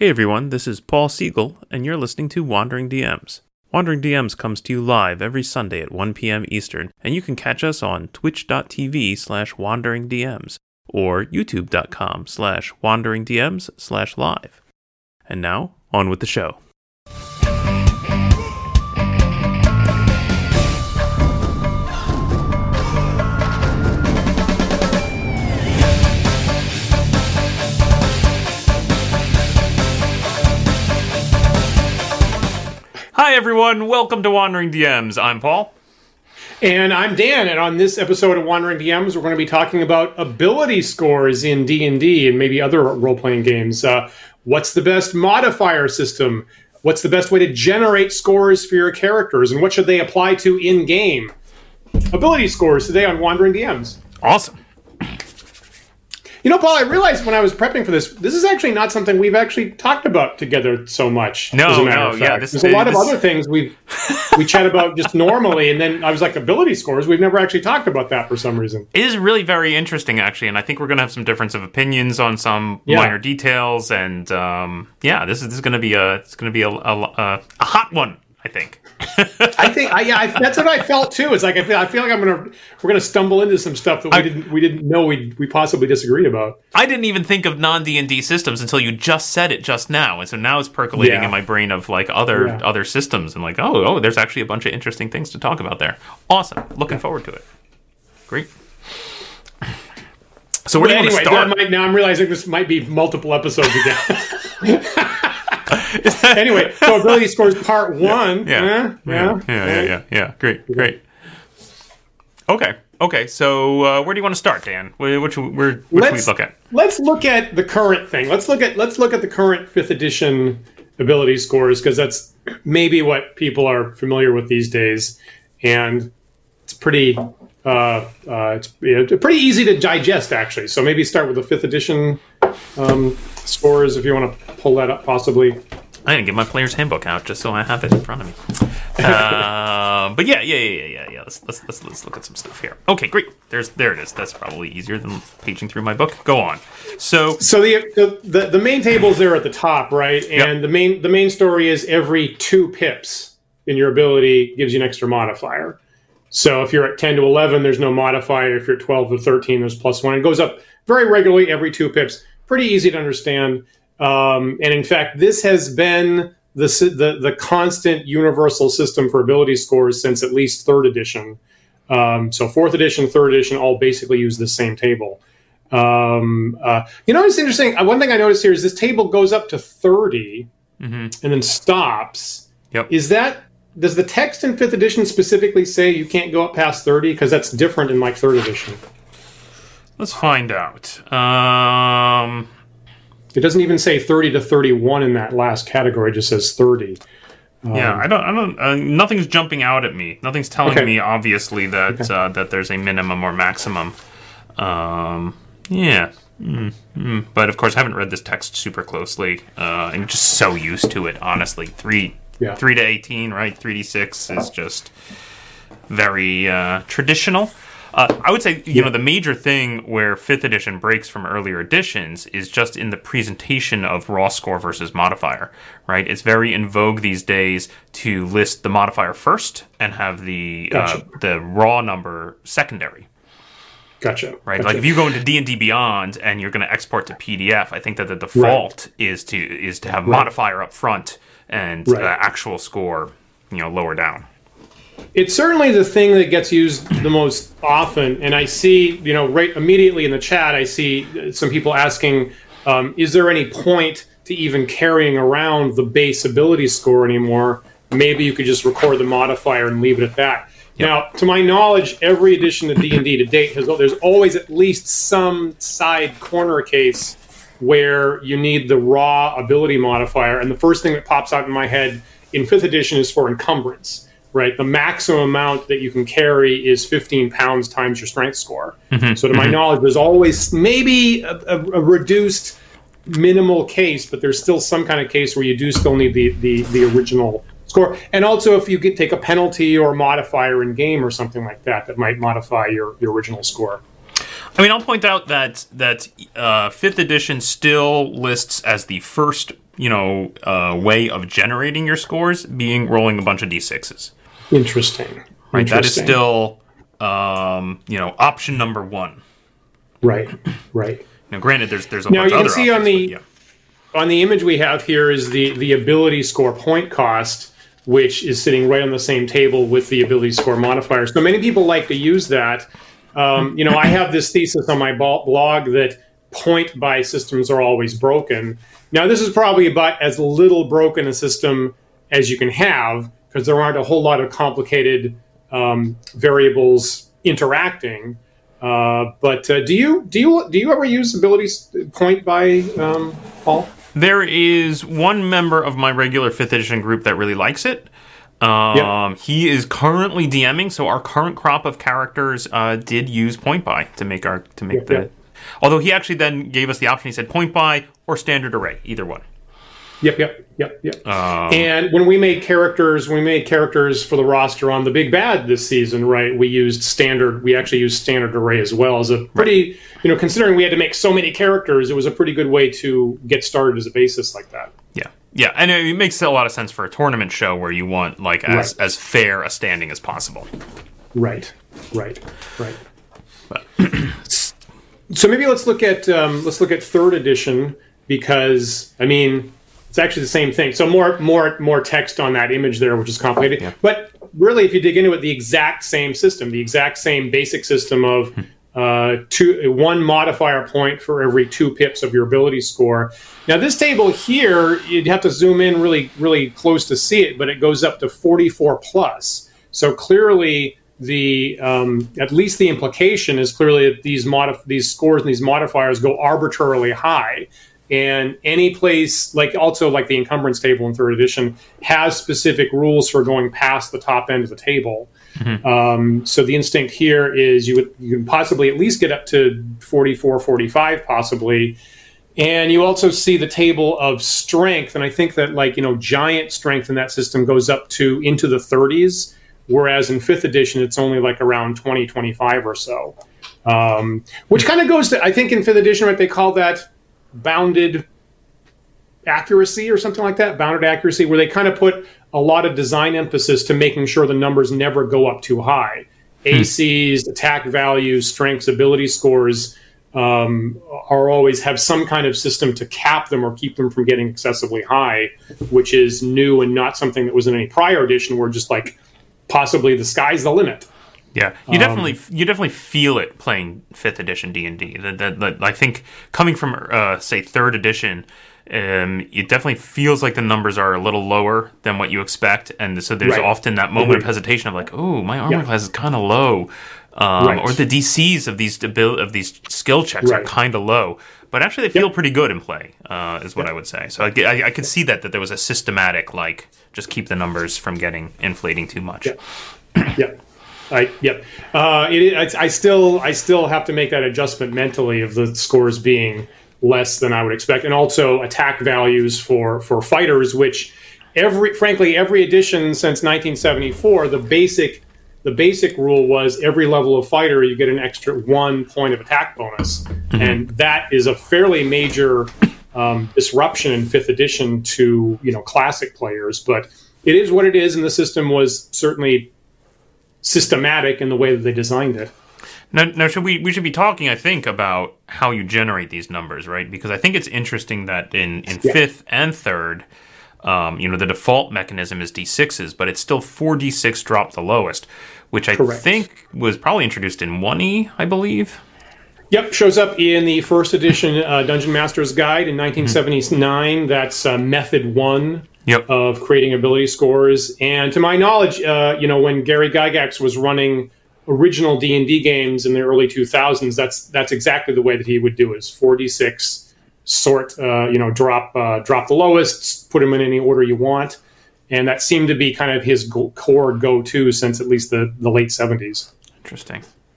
Hey everyone, this is Paul Siegel, and you're listening to Wandering DMs. Wandering DMs comes to you live every Sunday at 1 p.m. Eastern, and you can catch us on twitch.tv/wanderingdms or youtube.com/wanderingdms/live. And now, on with the show. Hi everyone, welcome to Wandering DMs. I'm Paul. And I'm Dan, and on this episode of Wandering DMs, we're going to be talking about ability scores in D&D and maybe other role-playing games. What's the best modifier system? What's the best way to generate scores for your characters? And what should they apply to in-game? Ability scores today on Wandering DMs. Awesome. You know, Paul, I realized when I was prepping for this, this is actually not something we've actually talked about together so much. No, There's a lot of other things we chat about just normally, and then I was like, ability scores, we've never actually talked about that for some reason. It is really very interesting, actually, and I think we're going to have some difference of opinions on some minor details, and this is going to be a hot one, I think. That's what I felt too. It's like I feel like we're gonna stumble into some stuff that we didn't know we possibly disagreed about. I didn't even think of non D&D systems until you just said it just now, and so now it's percolating in my brain of like other systems, and like oh, there's actually a bunch of interesting things to talk about there. Awesome, looking forward to it. Great. So where do you want to start? Now I'm realizing this might be multiple episodes again. Anyway, so ability scores part one. Great. Okay. So where do you want to start, Dan? Which we look at? Let's look at the current thing. Let's look at the current 5th edition ability scores, because that's maybe what people are familiar with these days, and it's pretty pretty easy to digest, actually. So maybe start with the 5th edition scores, if you want to pull that up, possibly. I didn't get my Player's Handbook out just so I have it in front of me. But yeah. Let's look at some stuff here. Okay, great. There it is. That's probably easier than paging through my book. Go on. So the main table's there at the top, right? And the main story is every 2 pips in your ability gives you an extra modifier. So if you're at 10 to 11, there's no modifier. If you're at 12 to 13, there's +1. It goes up very regularly every 2 pips. Pretty easy to understand. And in fact, this has been the constant universal system for ability scores since at least 3rd edition. So 4th edition, 3rd edition, all basically use the same table. It's interesting. One thing I noticed here is this table goes up to 30 and then stops. Yep. Does the text in 5th edition specifically say you can't go up past 30? Because that's different in like 3rd edition. Let's find out. It doesn't even say 30 to 31 in that last category. It just says 30. Nothing's jumping out at me. Nothing's telling me, obviously, that that there's a minimum or maximum. But, of course, I haven't read this text super closely. I'm just so used to it, honestly. 3 to 18, right? 3d6 is just very traditional. I would say, you know, the major thing where 5th edition breaks from earlier editions is just in the presentation of raw score versus modifier, right? It's very in vogue these days to list the modifier first and have the raw number secondary. Gotcha. Right? Like if you go into D&D Beyond and you're going to export to PDF, I think that the default is to have modifier up front and actual score, you know, lower down. It's certainly the thing that gets used the most often, and I see, you know, right immediately in the chat, I see some people asking, is there any point to even carrying around the base ability score anymore? Maybe you could just record the modifier and leave it at that. Yep. Now, to my knowledge, every edition of D&D to date, there's always at least some side corner case where you need the raw ability modifier, and the first thing that pops out in my head in 5th edition is for encumbrance. Right, the maximum amount that you can carry is 15 pounds times your strength score. So to my knowledge, there's always maybe a reduced minimal case, but there's still some kind of case where you do still need the original score. And also if you take a penalty or a modifier in game or something like that, that might modify your original score. I mean, I'll point out that 5th edition still lists as the first way of generating your scores being rolling a bunch of d6s. Interesting. Right. That is still, option number one. Right. Now, granted, there's a bunch of other options. Now, you can see on the image we have here is the ability score point cost, which is sitting right on the same table with the ability score modifier. So many people like to use that. I have this thesis on my blog that point-buy systems are always broken. Now, this is probably about as little broken a system as you can have, because there aren't a whole lot of complicated variables interacting. But do you ever use abilities point by Paul? There is one member of my regular 5th edition group that really likes it. He is currently DMing, so our current crop of characters did use point by to make the. Yep. Although he actually then gave us the option, he said point by or standard array, either one. Yep. And when we made characters for the roster on the Big Bad this season, right? We actually used standard array as well as a pretty, considering we had to make so many characters, it was a pretty good way to get started as a basis like that. Yeah, and it makes a lot of sense for a tournament show where you want as fair a standing as possible. Right. But so maybe let's look at 3rd edition, because it's actually the same thing. So more text on that image there, which is complicated. Yeah. But really, if you dig into it, the exact same basic system of one modifier point for every 2 pips of your ability score. Now, this table here, you'd have to zoom in really, really close to see it, but it goes up to 44 plus. So clearly, at least the implication is clearly that these scores and these modifiers go arbitrarily high. And any place, also the encumbrance table in 3rd edition, has specific rules for going past the top end of the table. Mm-hmm. So the instinct here is you can possibly at least get up to 44, 45 possibly. And you also see the table of strength. And I think that giant strength in that system goes up to into the 30s. Whereas in 5th edition, it's only around 20, 25 or so. Which kind of goes to, I think in 5th edition, right, they call that bounded accuracy or something like that, where they kind of put a lot of design emphasis to making sure the numbers never go up too high. ACs, attack values, strengths, ability scores are always have some kind of system to cap them or keep them from getting excessively high, which is new and not something that was in any prior edition where just possibly the sky's the limit. Yeah, you definitely feel it playing 5th edition D&D. I think coming from, say, 3rd edition, it definitely feels like the numbers are a little lower than what you expect, and so there's often that moment of hesitation of my armor class is kind of low, or the DCs of these skill checks are kind of low. But actually, they feel pretty good in play, is what I would say. So I could see that there was a systematic, just keep the numbers from inflating too much. I still have to make that adjustment mentally of the scores being less than I would expect, and also attack values for fighters, which every edition since 1974, the basic rule was every level of fighter you get an extra 1 point of attack bonus, and that is a fairly major disruption in 5th edition to classic players. But it is what it is, and the system was certainly systematic in the way that they designed it. Now we should be talking, I think, about how you generate these numbers, right? Because I think it's interesting that in 5th and 3rd, the default mechanism is D6s, but it's still 4d6 drop the lowest, which I think was probably introduced in 1E, I believe. Yep, shows up in the 1st edition Dungeon Master's Guide in 1979. Mm-hmm. That's method 1 of creating ability scores. And to my knowledge, when Gary Gygax was running original D&D games in the early 2000s, that's exactly the way that he would do it, is 4d6, sort, drop the lowest, put them in any order you want. And that seemed to be kind of his core go-to since at least the late 70s.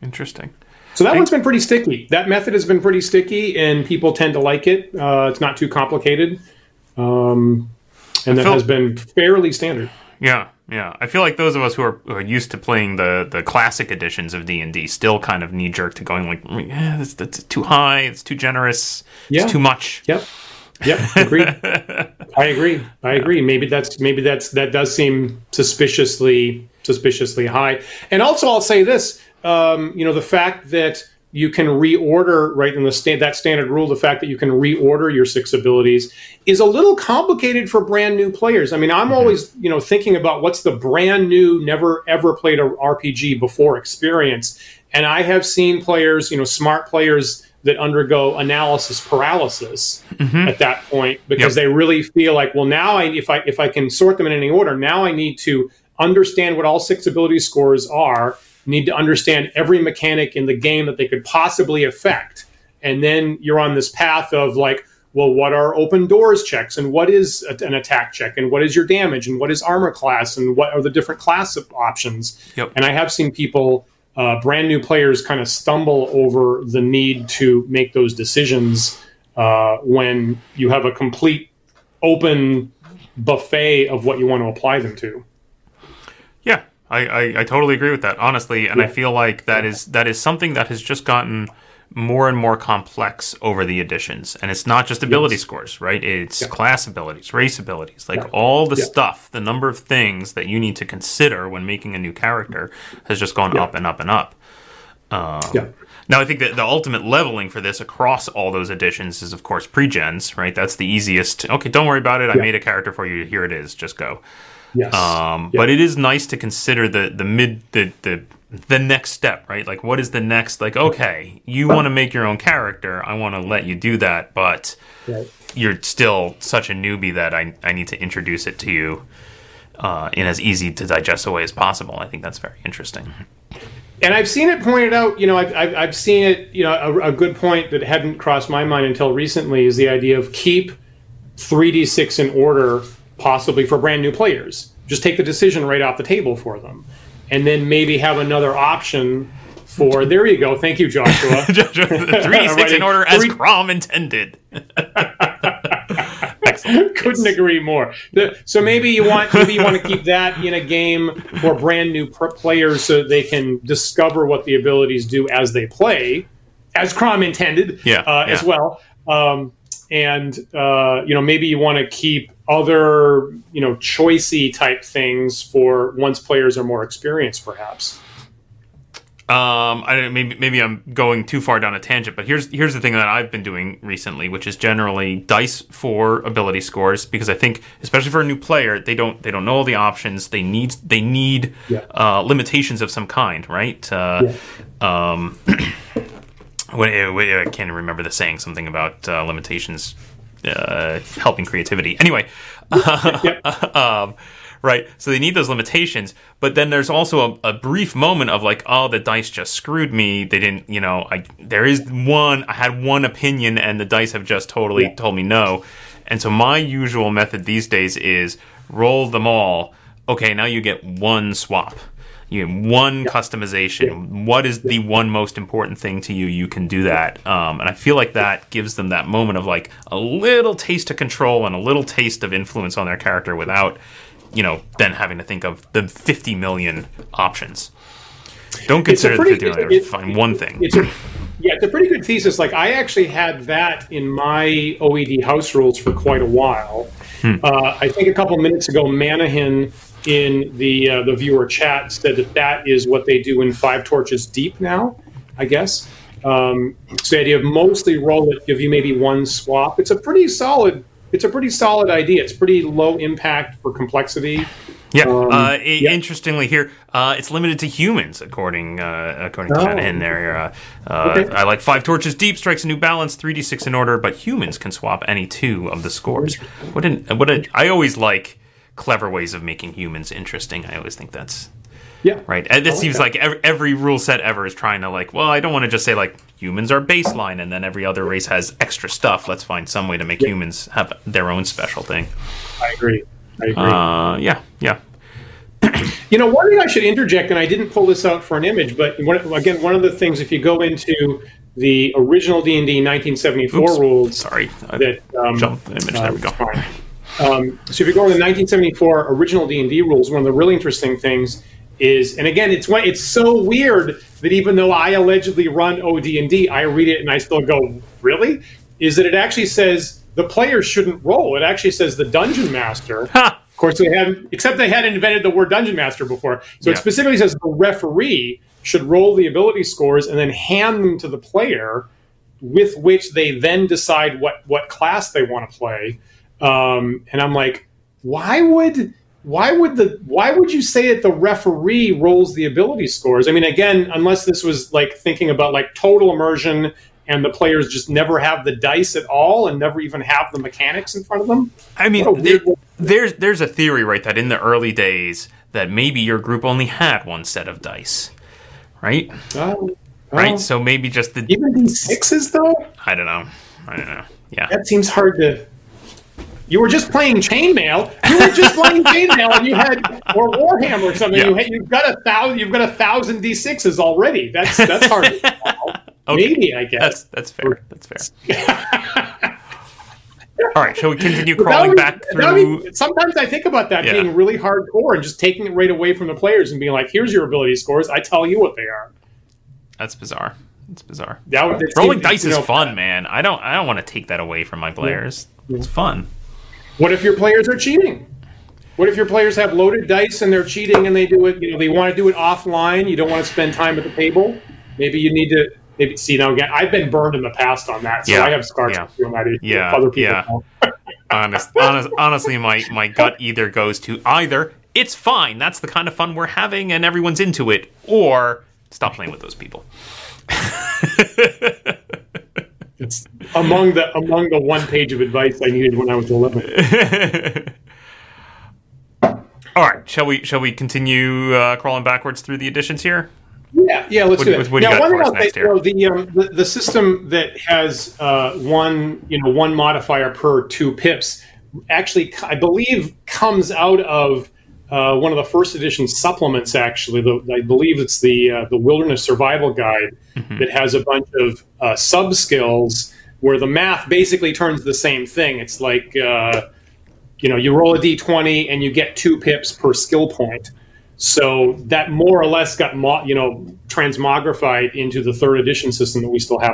Interesting. So that one's been pretty sticky. That method has been pretty sticky, and people tend to like it. It's not too complicated, and that has been fairly standard. Yeah. I feel like those of us who are used to playing the classic editions of D&D still kind of knee-jerk to going that's too high, it's too generous, it's too much. Yep. Yep, agreed. I agree. Maybe that does seem suspiciously high. And also, I'll say this: the fact that you can reorder right in the that standard rule, the fact that you can reorder your six abilities is a little complicated for brand new players. I mean, I'm always thinking about what's the brand new, never ever played a RPG before experience, and I have seen players, smart players, that undergo analysis paralysis at that point because they really feel like, well, now if I can sort them in any order, now I need to understand what all six ability scores are, need to understand every mechanic in the game that they could possibly affect. And then you're on this path of like, well, what are open doors checks, and what is an attack check, and what is your damage, and what is armor class, and what are the different class options. Yep. And I have seen people... brand new players kind of stumble over the need to make those decisions when you have a complete open buffet of what you want to apply them to. Yeah, I totally agree with that, honestly. And I feel like that is something that has just gotten more and more complex over the editions. And it's not just ability scores, right? It's class abilities, race abilities, like all the stuff, the number of things that you need to consider when making a new character has just gone up and up and up. Now, I think that the ultimate leveling for this across all those editions is, of course, pre-gens, right? That's the easiest. Okay, don't worry about it. I made a character for you. Here it is. Just go. Yes. But it is nice to consider the next step, right? Like, what is the next? Like, okay, you want to make your own character. I want to let you do that, but you're still such a newbie that I need to introduce it to you in as easy to digest a way as possible. I think that's very interesting. And I've seen it pointed out. I've seen it. A good point that hadn't crossed my mind until recently is the idea of keep 3d6 in order. Possibly for brand new players, just take the decision right off the table for them, and then maybe have another option for. There you go. Thank you, Joshua. 3d6 in order as Crom intended. Excellent. Couldn't agree more. So maybe you want to keep that in a game for brand new players so they can discover what the abilities do as they play, as Crom intended. As well. And maybe you want to keep other, choicey type things for once players are more experienced, perhaps. Maybe I'm going too far down a tangent, but here's the thing that I've been doing recently, which is generally dice for ability scores, because I think, especially for a new player, they don't know all the options. They need limitations of some kind, right? I can't remember the saying, something about limitations helping creativity. Anyway, right. So they need those limitations. But then there's also a brief moment of like, oh, the dice just screwed me. They didn't, I had one opinion and the dice have just totally told me no. And so my usual method these days is roll them all. Okay, now you get one swap. You have one customization. What is the one most important thing to you? You can do that. And I feel like that gives them that moment of like a little taste of control and a little taste of influence on their character without, then having to think of the 50 million options. Don't consider the 50 million. Find one thing. It's a pretty good thesis. Like, I actually had that in my OED house rules for quite a while. I think a couple minutes ago, Manahan in the viewer chat said that is what they do in Five Torches Deep now, I guess. So the idea of mostly roll it, give you maybe one swap. It's a pretty solid idea. It's pretty low impact for complexity. Interestingly here, it's limited to humans, according to Anna in there. I like Five Torches Deep strikes a new balance, 3d6 in order, but humans can swap any two of the scores. I always like clever ways of making humans interesting. I always think that's right. And this seems like every rule set ever is trying to like, well, I don't want to just say like humans are baseline and then every other race has extra stuff. Let's find some way to make humans have their own special thing. I agree. One thing I should interject, and I didn't pull this out for an image, but one of the things, if you go into the original D&D 1974 rules, jumped the image. There we go. So if you go over the 1974 original D&D rules, one of the really interesting things is, and again, it's so weird that even though I allegedly run OD&D, I read it and I still go, really? Is that it actually says the players shouldn't roll. It actually says the dungeon master. Of course, they hadn't, except they hadn't invented the word dungeon master before. So yeah. It specifically says the referee should roll the ability scores and then hand them to the player, with which they then decide what class they want to play. And I'm like, why would you say that the referee rolls the ability scores? I mean, again, unless this was like thinking about like total immersion and the players just never have the dice at all and never even have the mechanics in front of them. I mean, there's a theory, right, that in the early days that maybe your group only had one set of dice, right? Right, so maybe just the... Even these sixes, though? I don't know. Yeah. That seems hard to... You were just playing Chainmail, and you had... Or Warhammer or something. Yeah. You've got 1,000 D6s already. That's hard to follow. Okay. Maybe, I guess. That's fair. All right, shall we continue crawling back through? Sometimes I think about that being really hardcore and just taking it right away from the players and being like, here's your ability scores. I tell you what they are. That's bizarre. Yeah, rolling dice is fun, man. I don't want to take that away from my players. Yeah. It's fun. What if your players are cheating? What if your players have loaded dice and they're cheating and they do it? You know, they want to do it offline. You don't want to spend time at the table. Maybe you need to. Maybe see now again. I've been burned in the past on that, so I have scars on that. Other people. Honestly, my gut goes to either it's fine. That's the kind of fun we're having, and everyone's into it, or. Stop playing with those people. It's among the one page of advice I needed when I was 11. All right, shall we continue crawling backwards through the editions here? Yeah, let's do that. Now, one about the system that has one modifier per two pips actually, I believe, comes out of. One of the first edition supplements, actually, I believe it's the Wilderness Survival Guide that has a bunch of sub-skills where the math basically turns the same thing. It's like, you roll a d20 and you get 2 pips per skill point. So that more or less got, transmogrified into the third edition system that we still have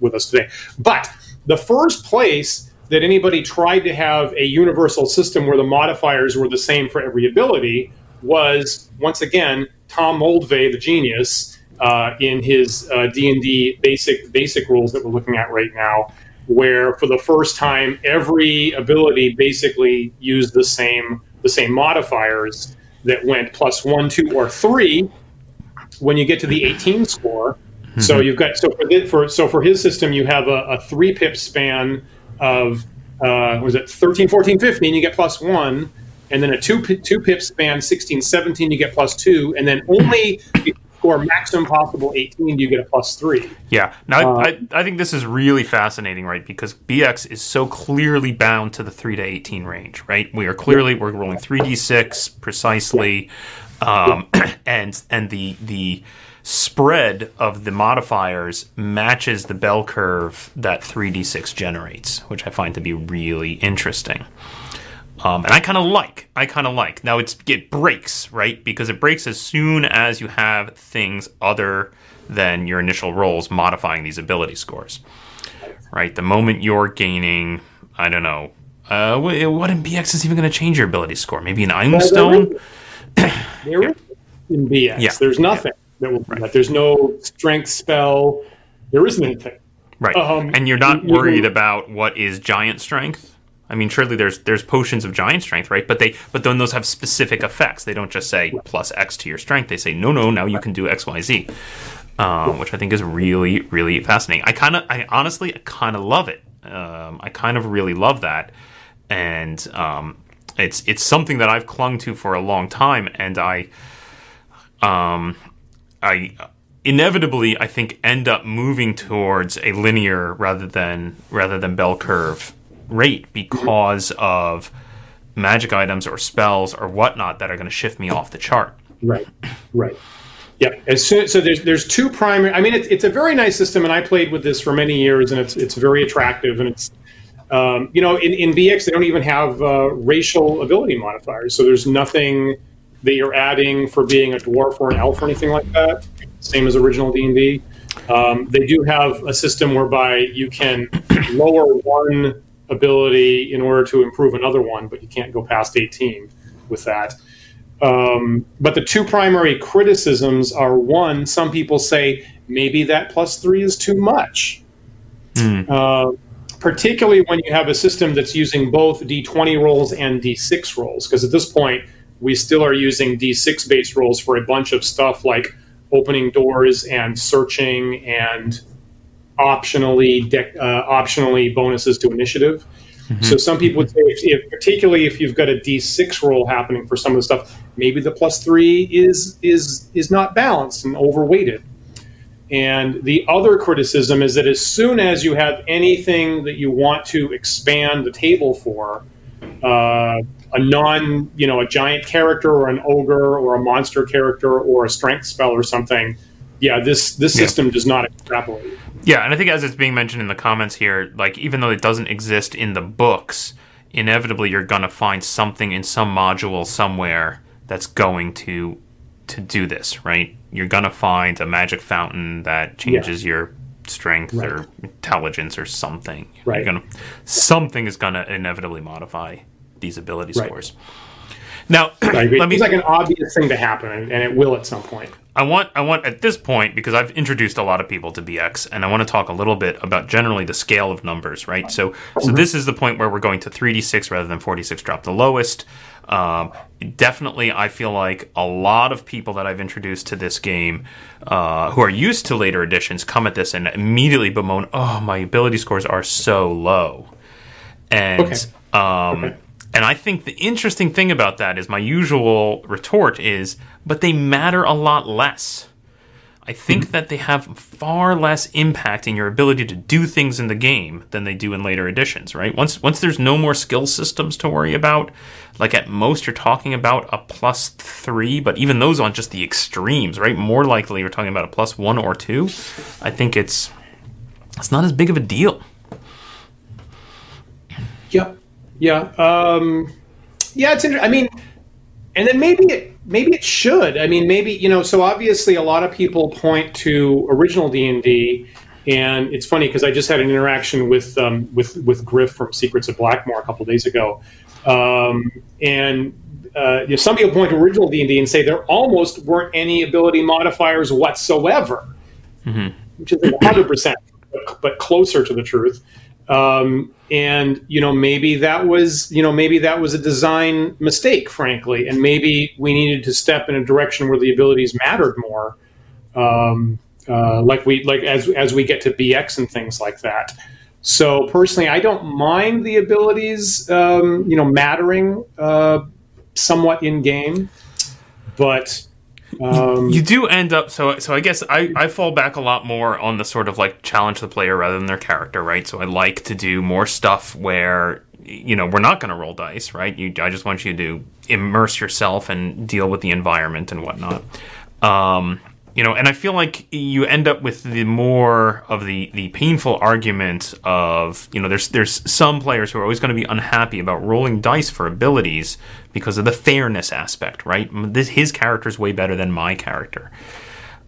with us today. But the first place... that anybody tried to have a universal system where the modifiers were the same for every ability was, once again, Tom Moldvay, the genius, in his D&D basic rules that we're looking at right now, where for the first time every ability basically used the same modifiers that went +1, 2, or 3 when you get to the 18 score. Mm-hmm. So you've got for his system you have a 3-pip span of 13, 14, 15, you get +1, and then a 2-pip span, 16, 17, you get +2, and then only for maximum possible 18, you get a +3. Yeah, now I think this is really fascinating, right? Because BX is so clearly bound to the 3 to 18 range, right? We're rolling 3d6 precisely, and the spread of the modifiers matches the bell curve that 3d6 generates, which I find to be really interesting. And I kind of like. Now it breaks, right? Because it breaks as soon as you have things other than your initial rolls modifying these ability scores, right? The moment you're gaining, I don't know, what in BX is even going to change your ability score? Maybe an Ironstone? There is in BX. Yeah. There's nothing. Yeah. That. There's no strength spell. There isn't anything. Right. And you're not worried about what is giant strength. I mean, surely there's potions of giant strength, right? But then those have specific effects. They don't just say +X to your strength. They say, no, now you can do X, Y, Z, which I think is really, really fascinating. I honestly love it. I kind of really love that. And it's something that I've clung to for a long time. And I inevitably, I think, end up moving towards a linear rather than bell curve rate because of magic items or spells or whatnot that are going to shift me off the chart. Right. Yep. So there's two primary. I mean, it's a very nice system, and I played with this for many years, and it's very attractive, and it's in BX they don't even have racial ability modifiers, so there's nothing that you're adding for being a dwarf or an elf or anything like that, same as original D&D. They do have a system whereby you can lower one ability in order to improve another one, but you can't go past 18 with that. But the two primary criticisms are, one, some people say maybe that +3 is too much. Particularly when you have a system that's using both D20 rolls and D6 rolls, because at this point we still are using D6 based rolls for a bunch of stuff like opening doors and searching and optionally bonuses to initiative. Mm-hmm. So some people would say, if, particularly if you've got a D6 roll happening for some of the stuff, maybe the +3 is not balanced and overweighted. And the other criticism is that as soon as you have anything that you want to expand the table for, a giant character or an ogre or a monster character or a strength spell or something, this system does not extrapolate. Yeah, and I think as it's being mentioned in the comments here, like, even though it doesn't exist in the books, inevitably you're going to find something in some module somewhere that's going to do this, right? You're going to find a magic fountain that changes your strength or intelligence or something. Right. Something is going to inevitably modify these ability scores. Now, it's like an obvious thing to happen, and it will at some point. I want at this point, because I've introduced a lot of people to BX, and I want to talk a little bit about generally the scale of numbers, right? So this is the point where we're going to 3d6 rather than 4d6, drop the lowest. Definitely, I feel like a lot of people that I've introduced to this game who are used to later editions come at this and immediately bemoan, oh, my ability scores are so low. And I think the interesting thing about that is my usual retort is, but they matter a lot less. I think that they have far less impact in your ability to do things in the game than they do in later editions, right? Once there's no more skill systems to worry about, like at most you're talking about a +3, but even those on just the extremes, right? More likely you're talking about a +1 or 2. I think it's not as big of a deal. Yep. Yeah. It's interesting. I mean, and then maybe it should. I mean, maybe, so obviously a lot of people point to original D&D, and it's funny because I just had an interaction with Griff from Secrets of Blackmore a couple of days ago. Some people point to original D&D and say there almost weren't any ability modifiers whatsoever, which is 100%, but closer to the truth. Maybe that was a design mistake, frankly, and maybe we needed to step in a direction where the abilities mattered more, as we get to BX and things like that. So personally, I don't mind the abilities, mattering somewhat in game, but. You do end up, so I guess I fall back a lot more on the sort of like challenge the player rather than their character, right? So I like to do more stuff where, we're not going to roll dice, right? I just want you to immerse yourself and deal with the environment and whatnot. And I feel like you end up with the more of the painful argument of, there's some players who are always going to be unhappy about rolling dice for abilities because of the fairness aspect, right? His character's way better than my character.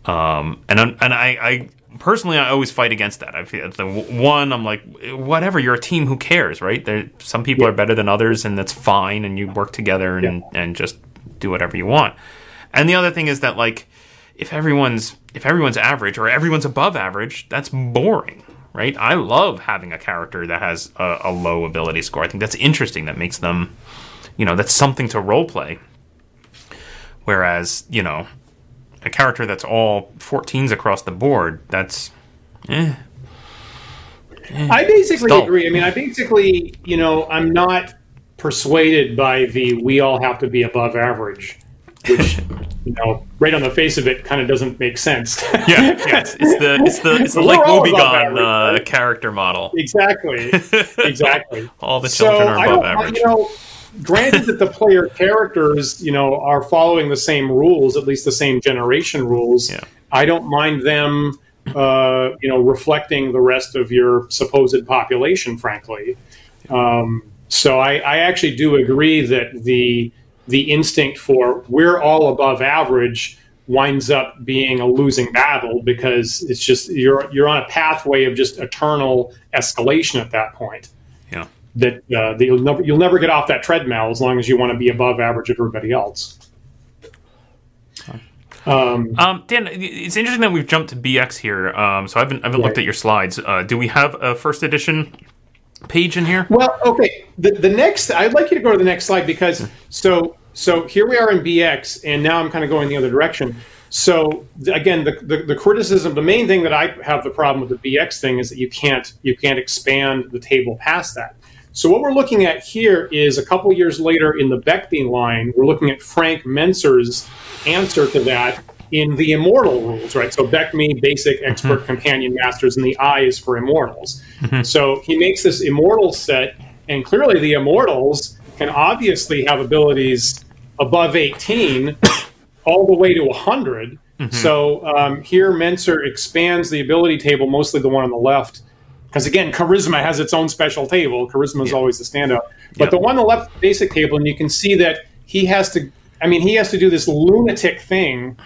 I personally always fight against that. I feel I'm like, whatever, you're a team, who cares, right? Some people are better than others, and that's fine, and you work together and just do whatever you want. And the other thing is that, like, if everyone's average or everyone's above average, that's boring, right? I love having a character that has a low ability score. I think that's interesting. That makes them, that's something to roleplay. Whereas, a character that's all 14s across the board, that's, I basically agree. I mean, I'm not persuaded by the we all have to be above average, which... right on the face of it, kind of doesn't make sense. It's the like Wobegon character model. Exactly. All the children are above average. Granted that the player characters, are following the same rules, at least the same generation rules. Yeah. I don't mind them, reflecting the rest of your supposed population, frankly. So I actually do agree that the instinct for we're all above average winds up being a losing battle, because it's just you're on a pathway of just eternal escalation at that point. Yeah. that you'll never get off that treadmill as long as you want to be above average of everybody else. Dan, it's interesting that we've jumped to BX here. So I haven't looked at your slides. Do we have a first edition page in here? Well, okay. The next, I'd like you to go to the next slide because so here we are in BX, and now I'm kind of going the other direction. So again, the criticism, the main thing that I have the problem with the BX thing is that you can't expand the table past that. So what we're looking at here is a couple years later in the Beckby line, we're looking at Frank Mentzer's answer to that in the Immortal rules, right? So Beckby, Basic, Expert, mm-hmm. Companion, Masters, and the I is for Immortals. Mm-hmm. So he makes this Immortal set, and clearly the Immortals can obviously have abilities above 18 all the way to 100. Mm-hmm. So here Mentzer expands the ability table, mostly the one on the left, because again, Charisma has its own special table. Charisma is always the standout. But the one on the left, Basic table, and you can see that he has to do this lunatic thing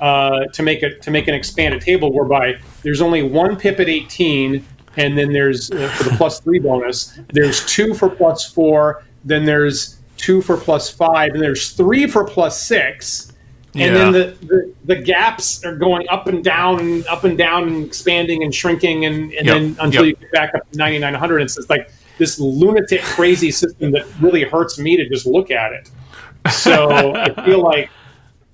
to make an expanded table whereby there's only one pip at 18, and then there's for the +3 bonus, there's 2 for +4, then there's 2 for +5, and there's 3 for +6. And then the gaps are going up and down and expanding and shrinking and then until you get back up to 9,900. It's like this lunatic, crazy system that really hurts me to just look at it. So I feel like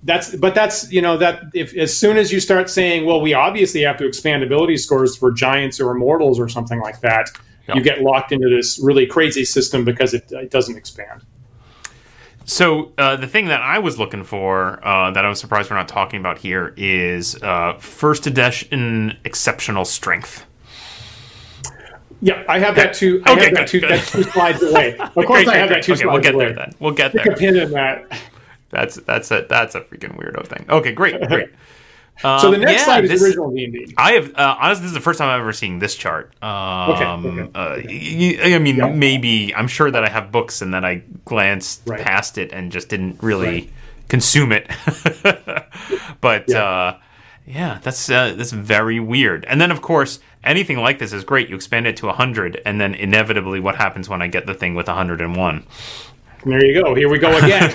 if as soon as you start saying, well, we obviously have to expand ability scores for giants or immortals or something like that, you get locked into this really crazy system because it doesn't expand. So the thing that I was looking for that I was surprised we're not talking about here is first edition exceptional strength. Yeah, I have that too. I have that too. That's 2 slides away. Of course, I have that 2 slides away. We'll get there then. We'll get there. Pick a pin in that. That's a freaking weirdo thing. Okay, great. So the next slide is original D&D. I have honestly, this is the first time I've ever seen this chart. I mean, maybe I'm sure that I have books and that I glanced past it and just didn't really consume it. But that's very weird. And then of course, anything like this is great. You expand it to 100, and then inevitably, what happens when I get the thing with 101? There you go. Here we go again.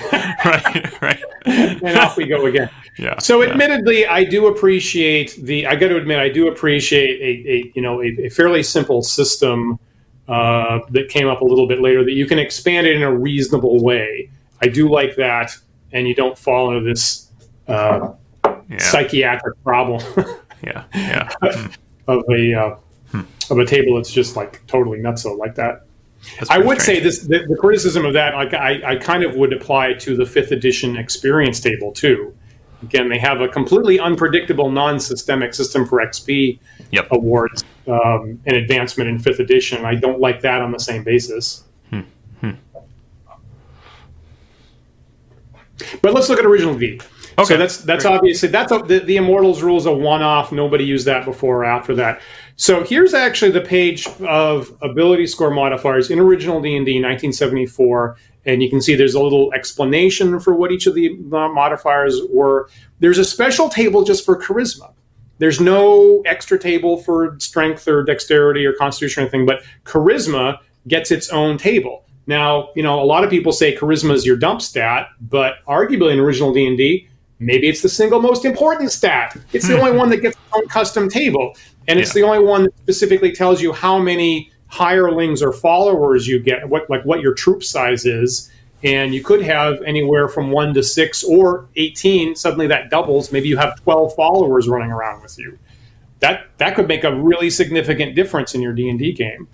right. And off we go again. Yeah. So, admittedly, I do appreciate a fairly simple system that came up a little bit later that you can expand it in a reasonable way. I do like that, and you don't fall into this psychiatric problem. Of a table that's just like totally nutso like that. I would say this: the criticism of that, like I kind of would apply to the 5th edition experience table too. Again, they have a completely unpredictable, non-systemic system for XP awards and advancement in 5th edition. I don't like that on the same basis. But let's look at original V. Okay, so that's obviously the Immortals rule is a one-off. Nobody used that before or after that. So here's actually the page of ability score modifiers in original D&D 1974, and you can see there's a little explanation for what each of the modifiers were. There's a special table just for charisma. There's no extra table for strength or dexterity or constitution or anything, but charisma gets its own table. Now, a lot of people say charisma is your dump stat, but arguably in original D&D, maybe it's the single most important stat. It's the only one that gets its own custom table. And it's the only one that specifically tells you how many hirelings or followers you get, what your troop size is. And you could have anywhere from 1 to 6 or 18. Suddenly that doubles. Maybe you have 12 followers running around with you. That could make a really significant difference in your D&D game.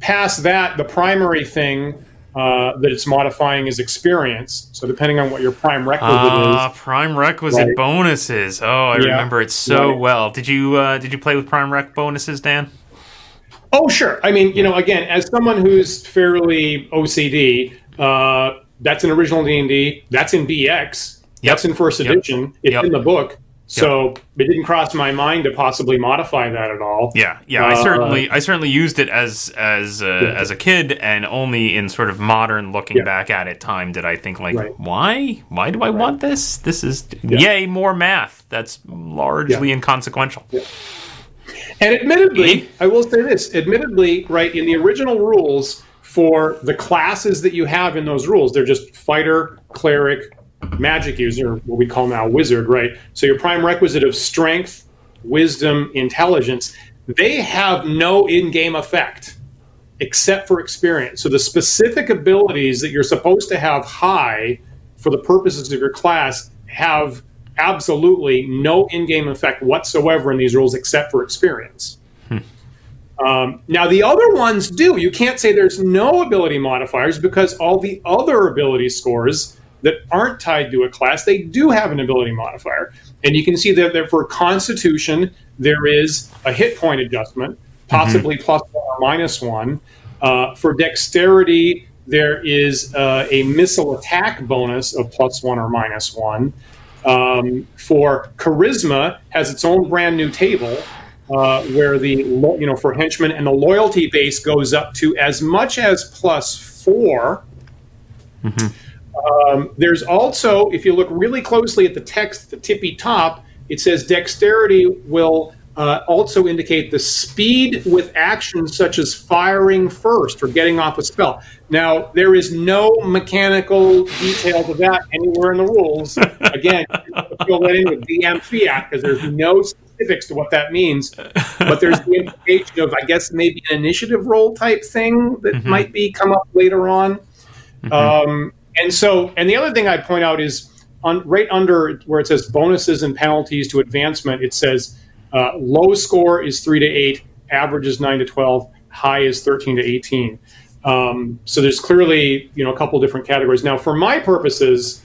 Past that, the primary thing that it's modifying is experience. So depending on what your prime requisite is. Prime requisite bonuses. Oh, I remember it so well. Did you play with prime rec bonuses, Dan? Oh, sure. I mean, again, as someone who's fairly OCD, that's in original D&D. That's in BX. That's in first edition. It's in the book. So it didn't cross my mind to possibly modify that at all. I certainly used it as a kid, and only in sort of modern looking back at it time did I think like, why do I want this? This is more math. That's largely inconsequential. And admittedly, I will say this, right, in the original rules for the classes that you have in those rules, they're just fighter, cleric, magic user, what we call now wizard, right? So your prime requisite of strength, wisdom, intelligence, they have no in-game effect except for experience. So the specific abilities that you're supposed to have high for the purposes of your class have absolutely no in-game effect whatsoever in these rules except for experience. Now, the other ones do. You can't say there's no ability modifiers because all the other ability scores that aren't tied to a class, they do have an ability modifier. And you can see that for Constitution, there is a hit point adjustment, possibly plus or minus one. For Dexterity, there is a missile attack bonus of plus one or minus one. For Charisma, has its own brand new table where the for henchmen and the loyalty base goes up to as much as plus four. There's also, if you look really closely at the text at the tippy top, it says Dexterity will also indicate the speed with actions such as firing first or getting off a spell. Now, there is no mechanical detail to that anywhere in the rules. Again, you'll let in with DM fiat because there's no specifics to what that means. But there's the implication of, I guess, maybe an initiative roll type thing that might be come up later on. And the other thing I'd point out is right under where it says bonuses and penalties to advancement, it says low score is 3 to 8, average is 9 to 12, high is 13 to 18. So there's clearly, a couple different categories. Now, for my purposes,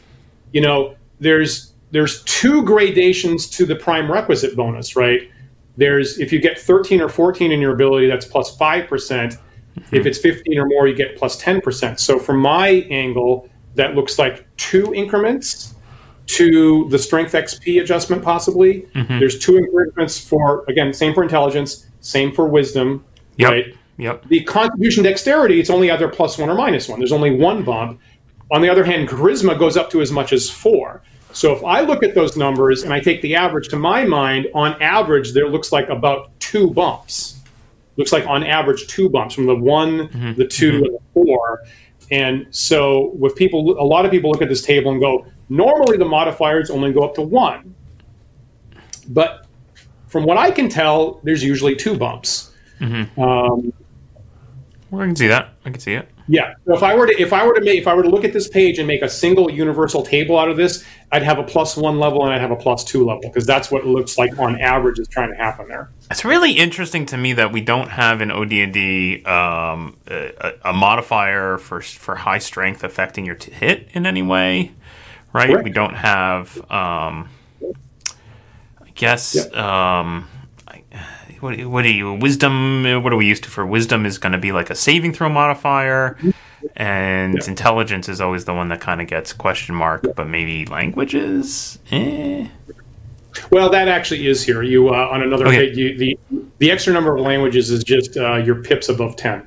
there's two gradations to the prime requisite bonus, right? There's, if you get 13 or 14 in your ability, that's plus 5%. If it's 15 or more, you get plus 10%. So from my angle, that looks like two increments to the strength XP adjustment, possibly. There's two increments for, again, same for intelligence, same for wisdom, right? The Constitution Dexterity, it's only either plus one or minus one. There's only one bump. On the other hand, Charisma goes up to as much as four. So if I look at those numbers and I take the average to my mind, on average, there looks like about two bumps. Looks like on average two bumps from the one, the two, and the four. And so with people, a lot of people look at this table and go, normally the modifiers only go up to one. But from what I can tell, there's usually two bumps. Well, I can see that. I can see it. Yeah. So if I were to look at this page and make a single universal table out of this, I'd have a plus one level and I'd have a plus two level because that's what it looks like on average is trying to happen there. It's really interesting to me that we don't have in OD&D a modifier for high strength affecting your hit in any way, right? Correct. We don't have. What do you wisdom? What are we used to for wisdom? Is going to be like a saving throw modifier, and intelligence is always the one that kind of gets question mark. But maybe languages. Well, that actually is here. You on another page, the extra number of languages is just your pips above 10.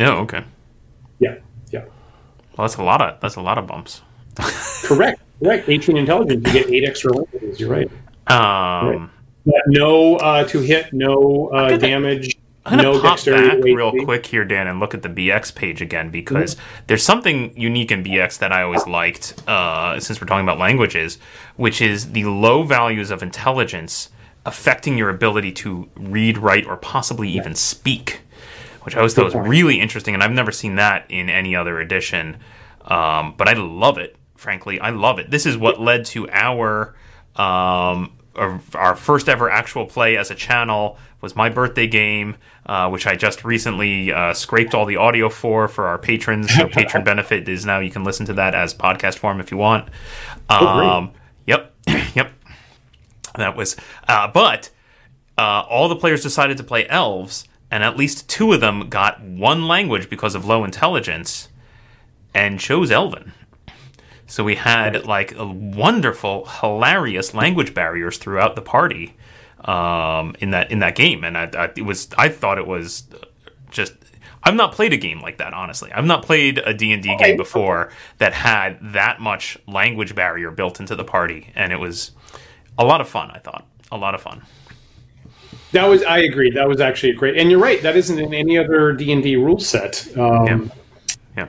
Oh, okay. Yeah. Well, that's a lot of bumps. Correct. 18 intelligence, you get 8 extra languages. You're right. Right. No to hit, no damage, no dexterity. I'm going to pop back real quick here, Dan, and look at the BX page again because there's something unique in BX that I always liked since we're talking about languages, which is the low values of intelligence affecting your ability to read, write, or possibly even speak, which I always thought was really interesting, and I've never seen that in any other edition. But I love it, frankly. I love it. This is what led to our first ever actual play as a channel was my birthday game, which I just recently scraped all the audio for our patrons. So patron benefit is now you can listen to that as podcast form if you want. That was all the players decided to play elves, and at least two of them got one language because of low intelligence and chose Elven. So we had like a wonderful, hilarious language barriers throughout the party in that game, and I thought it was just I've not played a game like that, honestly. I've not played a D&D game before that had that much language barrier built into the party, and it was a lot of fun. I thought a lot of fun. That was, I agree. That was actually a great, and you're right. That isn't in any other D&D rule set. Yeah.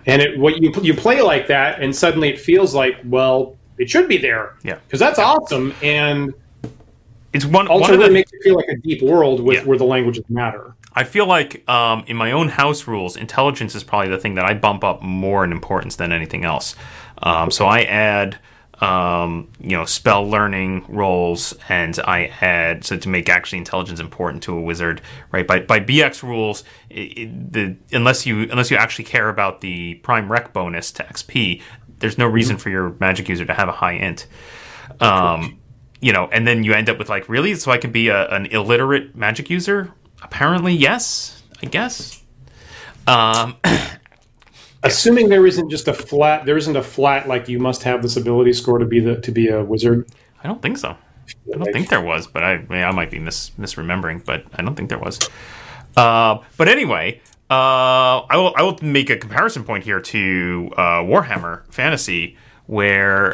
And you play like that, and suddenly it feels like, well, it should be there. Yeah. Because that's awesome, and it's one of the makes it feel like a deep world with where the languages matter. I feel like in my own house rules, intelligence is probably the thing that I bump up more in importance than anything else. So I add, spell learning rolls, and I add, so to make actually intelligence important to a wizard, right? By BX rules, unless you actually care about the prime rec bonus to XP, there's no reason for your magic user to have a high int. And then you end up with like, really? So I can be an illiterate magic user? Apparently, yes, I guess. Assuming there isn't a flat like you must have this ability score to be a wizard. I don't think so. I don't think there was, but I might be misremembering, but I don't think there was. But anyway, I will make a comparison point here to Warhammer Fantasy, where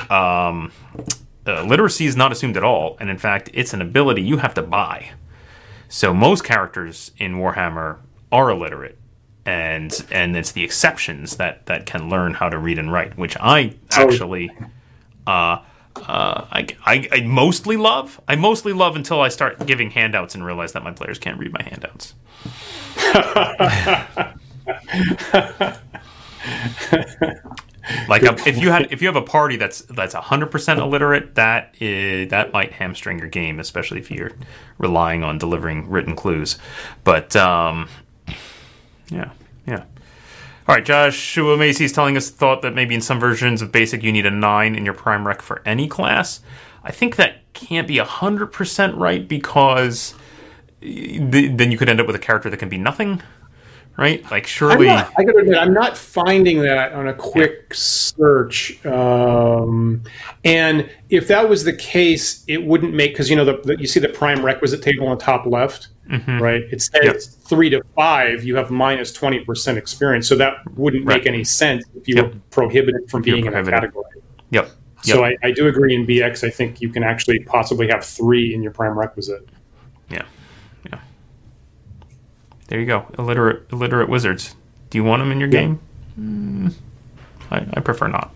literacy is not assumed at all, and in fact, it's an ability you have to buy. So most characters in Warhammer are illiterate, and it's the exceptions that can learn how to read and write, which I actually I mostly love. I mostly love until I start giving handouts and realize that my players can't read my handouts. Like if you have a party that's 100% illiterate, that might hamstring your game, especially if you're relying on delivering written clues. But yeah. All right, Joshua Macy's telling us the thought that maybe in some versions of Basic you need a 9 in your prime rec for any class. I think that can't be 100% right, because then you could end up with a character that can be nothing. Right? Like, surely... I gotta admit, I'm not finding that on a quick search. And if that was the case, it wouldn't make... Because, you see the prime requisite table on the top left, right? It says 3 to 5, you have minus 20% experience. So that wouldn't make any sense if you were prohibited from being in a category. Yep. So I do agree in BX. I think you can actually possibly have 3 in your prime requisite. Yeah. There you go, illiterate wizards. Do you want them in your game? I prefer not.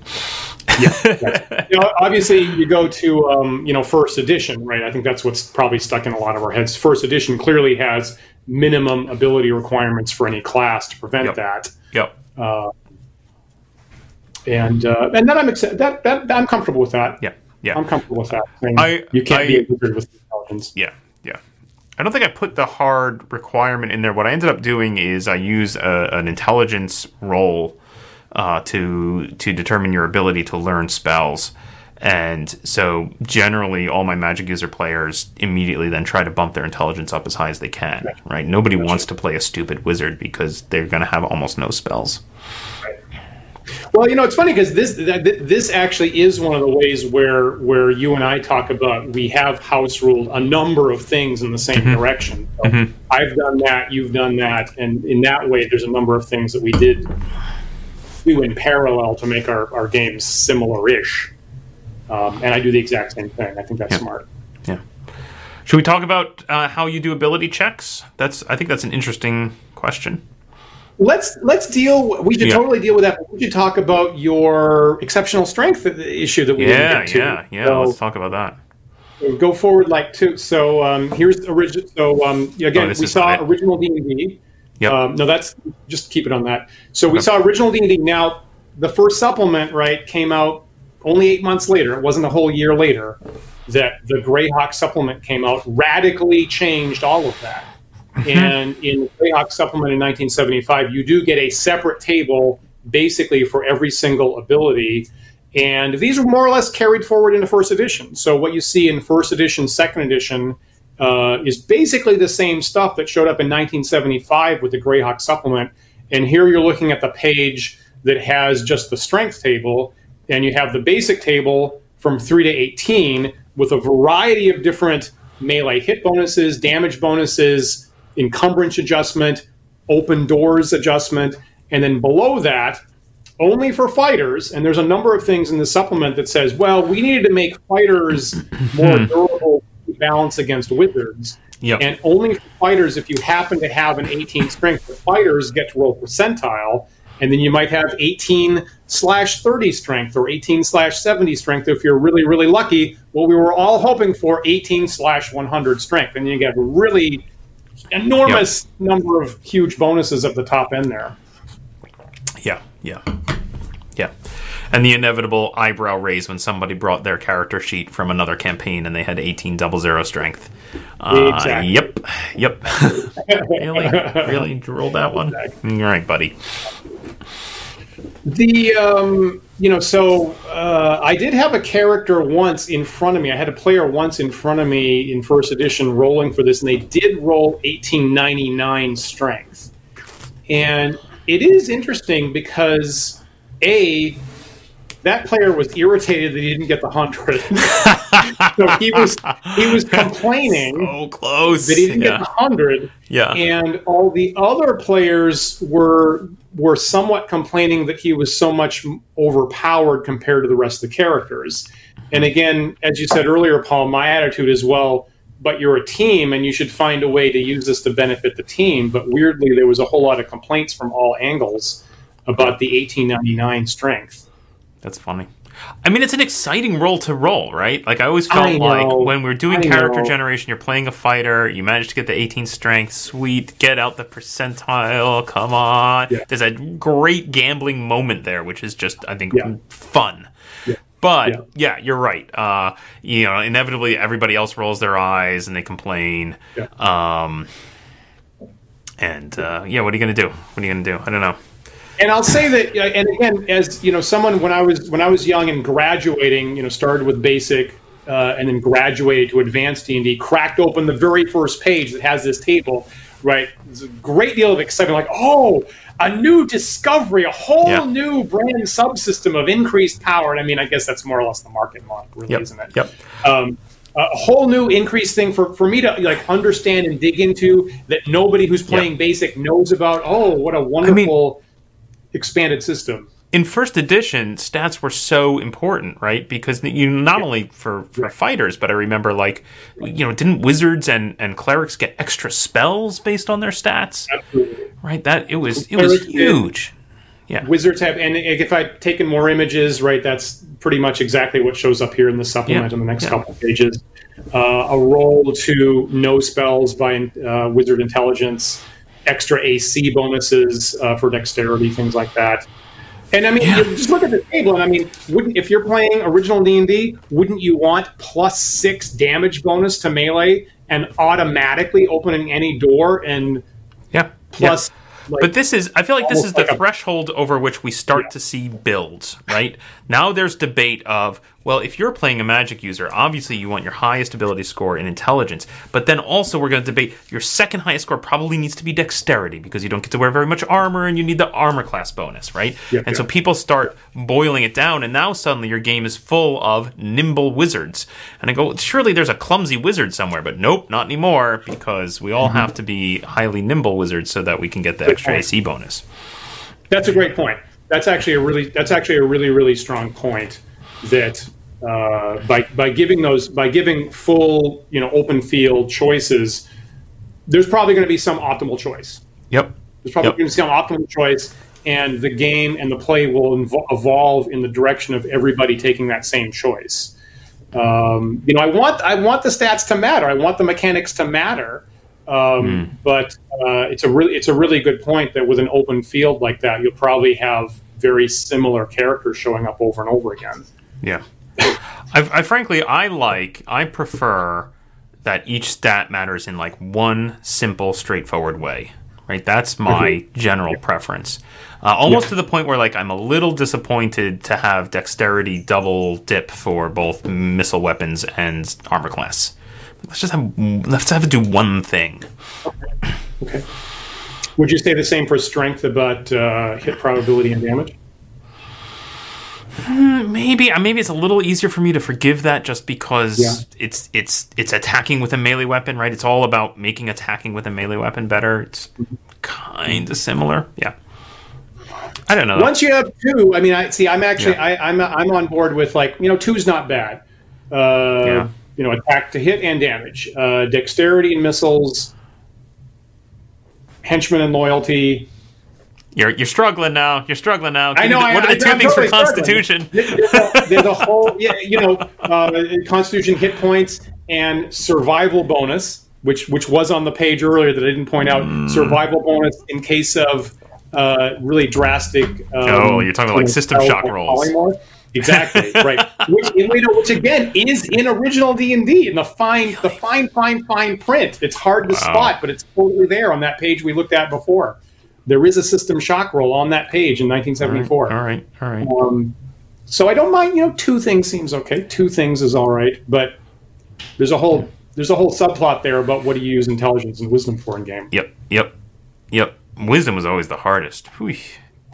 Yeah, obviously you go to first edition, right? I think that's what's probably stuck in a lot of our heads. First edition clearly has minimum ability requirements for any class to prevent that. Yep. And then I'm comfortable with that. Yeah. I'm comfortable with that. I mean, you can't be a wizard with intelligence. Yeah. I don't think I put the hard requirement in there. What I ended up doing is I used an intelligence roll to determine your ability to learn spells. And so generally all my magic user players immediately then try to bump their intelligence up as high as they can, right? Nobody wants to play a stupid wizard because they're going to have almost no spells. Right. Well, it's funny because this actually is one of the ways where you and I talk about we have house ruled a number of things in the same direction. So I've done that, you've done that, and in that way, there's a number of things that we do in parallel to make our games similar-ish. And I do the exact same thing. I think that's smart. Yeah. Should we talk about how you do ability checks? I think that's an interesting question. Let's deal. We should totally deal with that. But we should talk about your exceptional strength issue that we didn't get to. So let's talk about that. We'll go forward like two. So here's original. So again, we saw original D&D. No, that's just keep it on that. So we saw original D&D. Now the first supplement came out only 8 months later. It wasn't a whole year later that the Greyhawk supplement came out. Radically changed all of that. And in the Greyhawk supplement in 1975, you do get a separate table basically for every single ability. And these were more or less carried forward into first edition. So what you see in first edition, second edition is basically the same stuff that showed up in 1975 with the Greyhawk supplement. And here you're looking at the page that has just the strength table. And you have the basic table from 3 to 18 with a variety of different melee hit bonuses, damage bonuses, encumbrance adjustment, open doors adjustment, and then below that, only for fighters, and there's a number of things in the supplement that says, well, we needed to make fighters more durable balance against wizards. Yep. And only for fighters, if you happen to have an 18 strength, the fighters get to roll percentile, and then you might have 18/30 strength or 18/70 strength if you're really, really lucky. Well, we were all hoping for 18/100 strength, and you get a really enormous number of huge bonuses at the top end there. Yeah. And the inevitable eyebrow raise when somebody brought their character sheet from another campaign and they had 1800 strength. Exactly. Yep. Really roll that one? Exactly. All right, buddy. I did have a character once in front of me. I had a player once in front of me in first edition rolling for this, and they did roll 1899 strength. And it is interesting because, A, that player was irritated that he didn't get the 100. So he was complaining so close that he didn't get the 100. Yeah. And all the other players were somewhat complaining that he was so much overpowered compared to the rest of the characters. And again, as you said earlier, Paul, my attitude is, well, but you're a team and you should find a way to use this to benefit the team. But weirdly, there was a whole lot of complaints from all angles about the 1899 strength. That's funny. I mean, it's an exciting role to roll, right? Like, I always felt like when we're doing character generation, you're playing a fighter, you manage to get the 18 strength, sweet, get out the percentile, come on. Yeah. There's a great gambling moment there, which is just, I think, fun. Yeah. But, yeah, you're right. Inevitably, everybody else rolls their eyes and they complain. Yeah. What are you going to do? I don't know. And I'll say that, and again, as you know, someone when I was young and graduating, started with basic, and then graduated to advanced D&D. Cracked open the very first page that has this table, right? There's a great deal of excitement, like, oh, a new discovery, a whole new brand subsystem of increased power. And I mean, I guess that's more or less the market model, really, isn't it? Yep. A whole new increased thing for me to like understand and dig into that nobody who's playing basic knows about. Oh, what a wonderful expanded system. In first edition, stats were so important, right? Because you not only for fighters, but I remember didn't wizards and clerics get extra spells based on their stats? Absolutely. Right? That it was huge. Yeah. Wizards have, and if I'd taken more images, right, that's pretty much exactly what shows up here in the supplement on the next couple of pages. A roll to no spells by wizard intelligence, extra AC bonuses for dexterity, things like that. And I mean, you just look at the table, and I mean, if you're playing original D&D, wouldn't you want +6 damage bonus to melee and automatically opening any door and plus... Yeah. Like, but this is, I feel like this is the threshold over which we start to see builds, right? Now there's debate of, well, if you're playing a magic user, obviously you want your highest ability score in intelligence. But then also we're going to debate your second highest score probably needs to be dexterity because you don't get to wear very much armor and you need the armor class bonus, right? And so people start boiling it down, and now suddenly your game is full of nimble wizards. And I go, surely there's a clumsy wizard somewhere, but nope, not anymore, because we all have to be highly nimble wizards so that we can get the extra AC bonus. That's a great point. That's actually a really, really strong point. That by giving full open field choices, there's probably going to be some optimal choice. Yep. There's probably going to be some optimal choice, and the game and the play will evolve in the direction of everybody taking that same choice. I want the stats to matter. I want the mechanics to matter. But it's a really good point that with an open field like that, you'll probably have very similar characters showing up over and over again. Yeah. I prefer that each stat matters in like one simple, straightforward way, right? That's my general preference. Almost to the point where like I'm a little disappointed to have dexterity double dip for both missile weapons and armor class. Let's have it do one thing. Okay. Would you say the same for strength about hit probability and damage? Maybe it's a little easier for me to forgive that just because it's attacking with a melee weapon, right? It's all about making attacking with a melee weapon better. It's kind of similar, I don't know. Once you have two, I mean, I'm on board with like two's not bad. you know, attack to hit and damage, dexterity and missiles, henchmen and loyalty. You're struggling now. I know. What are the two things for Constitution? There's a whole, Constitution hit points and survival bonus, which was on the page earlier that I didn't point out. Survival bonus in case of really drastic. You're talking about like system shock rolls. Polymorph. Exactly, right. Which again is in original D&D in the fine print. It's hard to spot, but it's totally there on that page we looked at before. There is a system shock roll on that page in 1974. All right. So I don't mind. Two things seems okay. Two things is all right, but there's a whole subplot there about what do you use intelligence and wisdom for in game. Yep. Wisdom was always the hardest. Whew.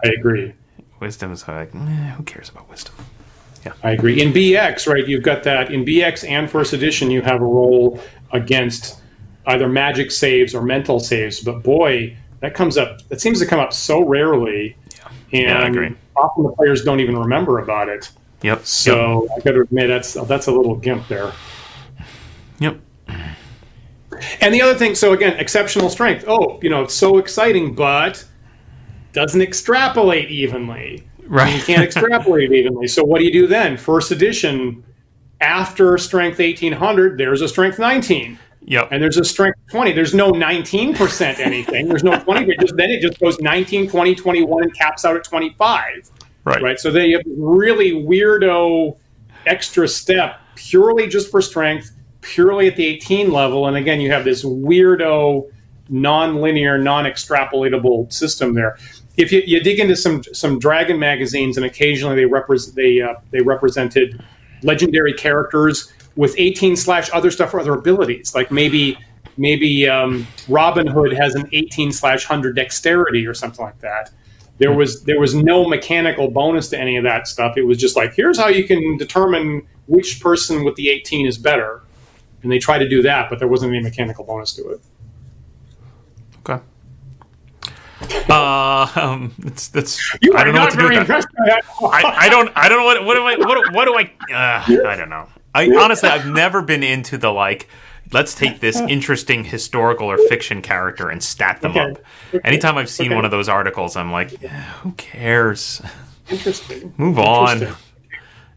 I agree. Wisdom is like, who cares about wisdom? Yeah, I agree. In BX, right? You've got that in BX and First Edition. You have a roll against either magic saves or mental saves, but boy. That comes up. That seems to come up so rarely, and I agree. Often the players don't even remember about it. Yep. So I got to admit that's a little gimp there. Yep. And the other thing, so again, exceptional strength. Oh, it's so exciting, but doesn't extrapolate evenly. Right. You can't extrapolate evenly. So what do you do then? First edition, after strength 1800, there's a strength 19. Yep. And there's a strength 20. There's no 19% anything. There's no 20. Then it just goes 19, 20, 21, and caps out at 25. Right. So they have really weirdo extra step purely just for strength, purely at the 18 level. And again, you have this weirdo, non-linear, non-extrapolatable system there. If you dig into some Dragon magazines, and occasionally they represented legendary characters with 18 / other stuff or other abilities. Like maybe Robin Hood has an 18 /100 dexterity or something like that. There was no mechanical bonus to any of that stuff. It was just like, here's how you can determine which person with the 18 is better. And they try to do that, but there wasn't any mechanical bonus to it. Okay. That's I don't know what to do with that. I don't know I don't know. Honestly, I've never been into the, let's take this interesting historical or fiction character and stat them up. Anytime I've seen one of those articles, I'm like, who cares? Interesting. Move on.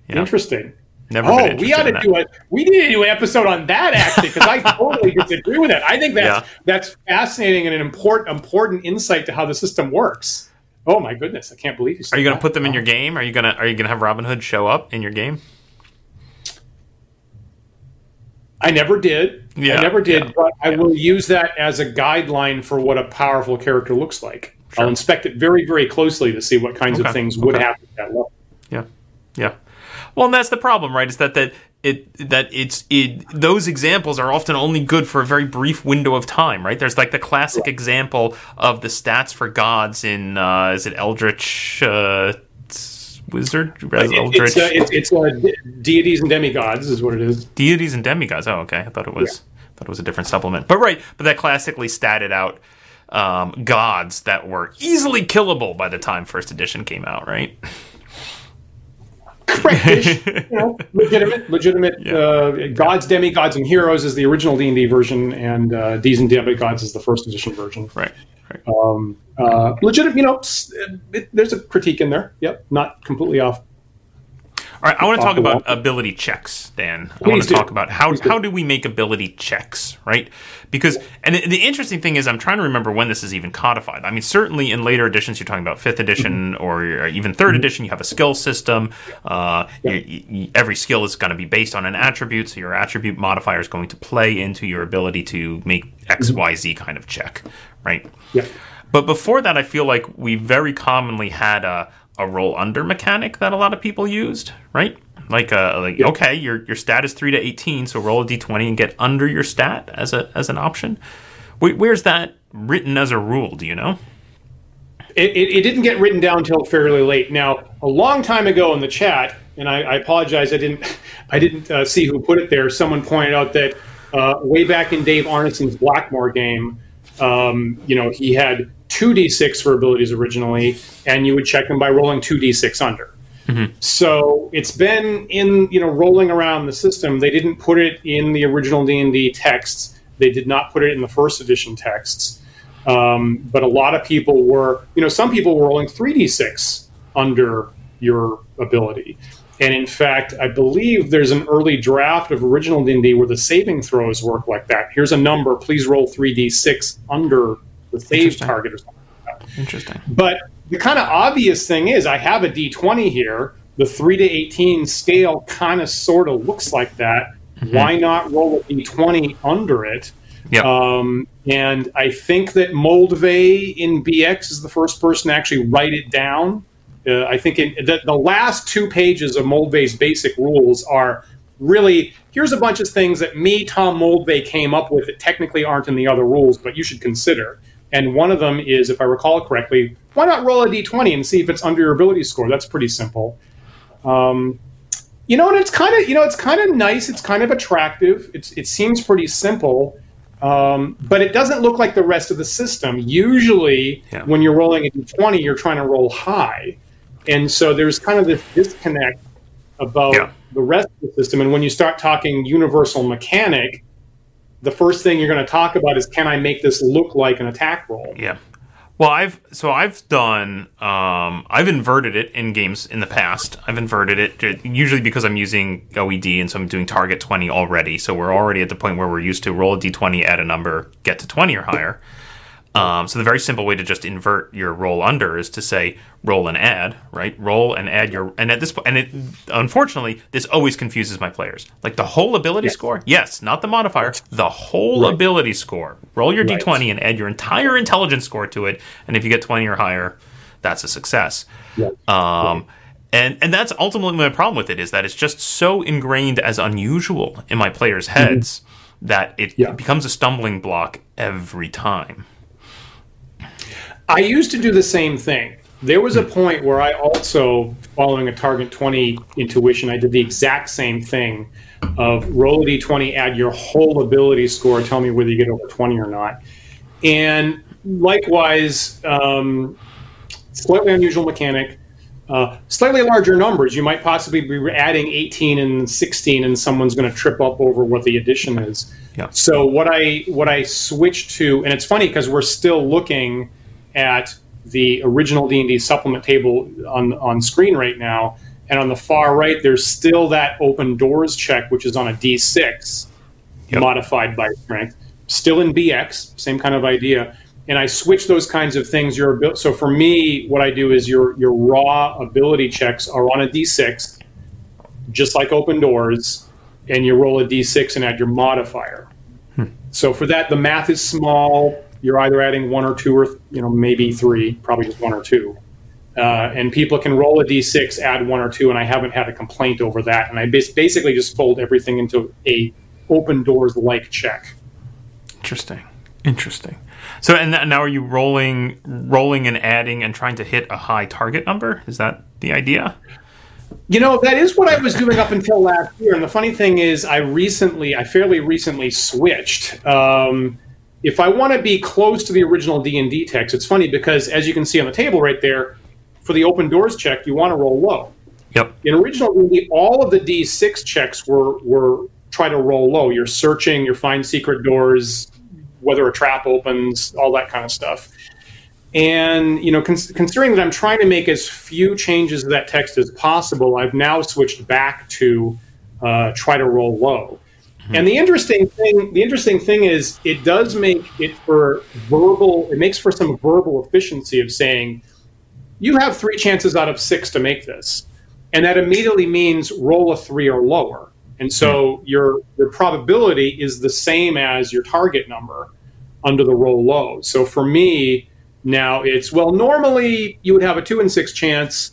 Interesting. Never been interested in that. We need to do an episode on that, actually, because I totally disagree with that. I think that's fascinating and an important insight to how the system works. Oh, my goodness. I can't believe you said that. Are you going to put them in your game? Are you gonna have Robin Hood show up in your game? I never did, but I will use that as a guideline for what a powerful character looks like. Sure. I'll inspect it very, very closely to see what kinds of things would happen at that level. Yeah. Well, and that's the problem, right? Is that those examples are often only good for a very brief window of time, right? There's the classic example of the stats for gods in is it Eldritch? Wizard? Deities and Demigods is what it is. Deities and Demigods. Oh, okay. I thought it was a different supplement. But but that classically statted out gods that were easily killable by the time First Edition came out, right? Correct. Legitimate. Yeah. Gods, Demigods, and Heroes is the original D&D version, and Deities and Demigods is the First Edition version. Right. Legitimate. There's a critique in there. Yep, not completely off. All right, I want to talk about ability checks, Dan. Please talk about how do we make ability checks, right? Because and the interesting thing is, I'm trying to remember when this is even codified. I mean, certainly in later editions, you're talking about 5th edition or even 3rd edition. You have a skill system. Every skill is going to be based on an attribute, so your attribute modifier is going to play into your ability to make X, Y, Z kind of check, right? Yeah. But before that, I feel like we very commonly had a roll under mechanic that a lot of people used, right? Okay, your stat is 3 to 18, so roll a d20 and get under your stat as an option. Where's that written as a rule? Do you know? It didn't get written down until fairly late. Now, a long time ago in the chat, and I apologize, I didn't see who put it there. Someone pointed out that way back in Dave Arneson's Blackmoor game, he had 2d6 for abilities originally, and you would check them by rolling 2d6 under. Mm-hmm. So it's been in, rolling around the system. They didn't put it in the original D&D texts. They did not put it in the first edition texts. But a lot of people were, some people were rolling 3d6 under your ability. And in fact, I believe there's an early draft of original D&D where the saving throws work like that. Here's a number. Please roll 3d6 under the save target or something like that. Interesting. But the kind of obvious thing is I have a d20 here. The 3 to 18 scale kind of sort of looks like that. Mm-hmm. Why not roll a d20 under it? Yep. And I think that Moldvay in BX is the first person to actually write it down. I think the last two pages of Moldvay's basic rules are really, here's a bunch of things that me, Tom Moldvay, came up with that technically aren't in the other rules, but you should consider. And one of them is, if I recall correctly, why not roll a d20 and see if it's under your ability score? That's pretty simple. And it's kind of nice. It's kind of attractive. It seems pretty simple. But it doesn't look like the rest of the system. Usually, when you're rolling a d20, you're trying to roll high. And so there's kind of this disconnect about the rest of the system. And when you start talking universal mechanic, the first thing you're going to talk about is, can I make this look like an attack roll? Yeah. Well, I've done, I've inverted it in games in the past. I've inverted it usually because I'm using OED, and so I'm doing target 20 already. So we're already at the point where we're used to roll a d20, add a number, get to 20 or higher. So the very simple way to just invert your roll under is to say roll and add, right? Roll and add your, and at this point, and it, unfortunately, this always confuses my players. Like the whole ability score? Yes, not the modifier. The whole ability score. Roll your d20 and add your entire intelligence score to it, and if you get 20 or higher, that's a success. And that's ultimately my problem with it, is that it's just so ingrained as unusual in my players' heads that it becomes a stumbling block every time. I used to do the same thing. There was a point where I also, following a target 20 intuition, I did the exact same thing of roll a d20, add your whole ability score, tell me whether you get over 20 or not. And likewise, slightly unusual mechanic, slightly larger numbers. You might possibly be adding 18 and 16, and someone's going to trip up over what the addition is. Yeah. So what I switched to, and it's funny because we're still looking at the original D&D supplement table on screen right now, and on the far right there's still that open doors check, which is on a d6 modified by strength, still in BX, same kind of idea. And I switch those kinds of things. So for me, what I do is your raw ability checks are on a d6, just like open doors, and you roll a d6 and add your modifier. So for that, the math is small. You're either adding one or two, or maybe three, probably just one or two. And people can roll a d6, add one or two, and I haven't had a complaint over that. And I basically just fold everything into a open doors-like check. Interesting. So, and now are you rolling and adding and trying to hit a high target number? Is that the idea? That is what I was doing up until last year. And the funny thing is, I fairly recently switched. If I want to be close to the original D&D text, it's funny because, as you can see on the table right there, for the open doors check, you want to roll low. Yep. In original D&D, all of the D6 checks were try to roll low. You're searching, you find secret doors, whether a trap opens, all that kind of stuff. And considering that I'm trying to make as few changes to that text as possible, I've now switched back to try to roll low. And the interesting thing is, it does make it for verbal. It makes for some verbal efficiency of saying, you have 3 chances out of 6 to make this, and that immediately means roll a 3 or lower. And so your probability is the same as your target number under the roll low. So for me now, it's normally you would have a 2 in 6 chance.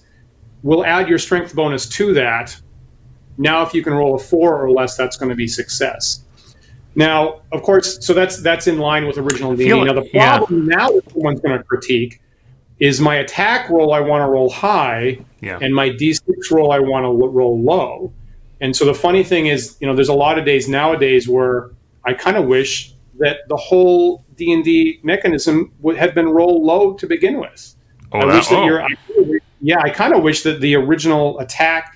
We'll add your strength bonus to that. Now, if you can roll a 4 or less, that's going to be success. Now, of course, so that's in line with original D&D. Now, the problem now that someone's going to critique is my attack roll I want to roll high, and my D6 roll I want to roll low. And so the funny thing is, there's a lot of days nowadays where I kind of wish that the whole D&D mechanism had been roll low to begin with. I wish that Yeah, I kind of wish that the original attack.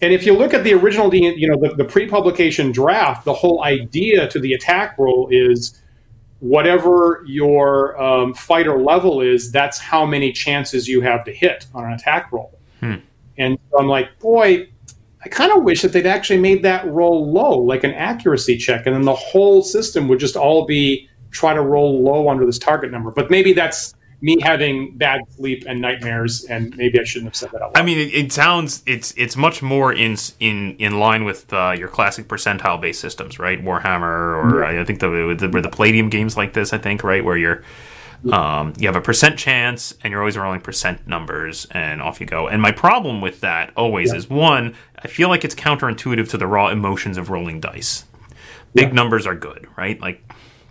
And if you look at the original, you know, the pre-publication draft, the whole idea to the attack roll is whatever your fighter level is, that's how many chances you have to hit on an attack roll. Hmm. And I'm like, boy, I kind of wish that they'd actually made that roll low, like an accuracy check. And then the whole system would just all be try to roll low under this target number. But maybe that's me having bad sleep and nightmares, and maybe I shouldn't have said that out loud. I mean, it sounds it's much more in line with your classic percentile based systems, right? Warhammer, or yeah. I think the Palladium games like this, I think, right, where you're you have a percent chance, and you're always rolling percent numbers, and off you go. And my problem with that always is one, I feel like it's counterintuitive to the raw emotions of rolling dice. Big numbers are good, right? Like.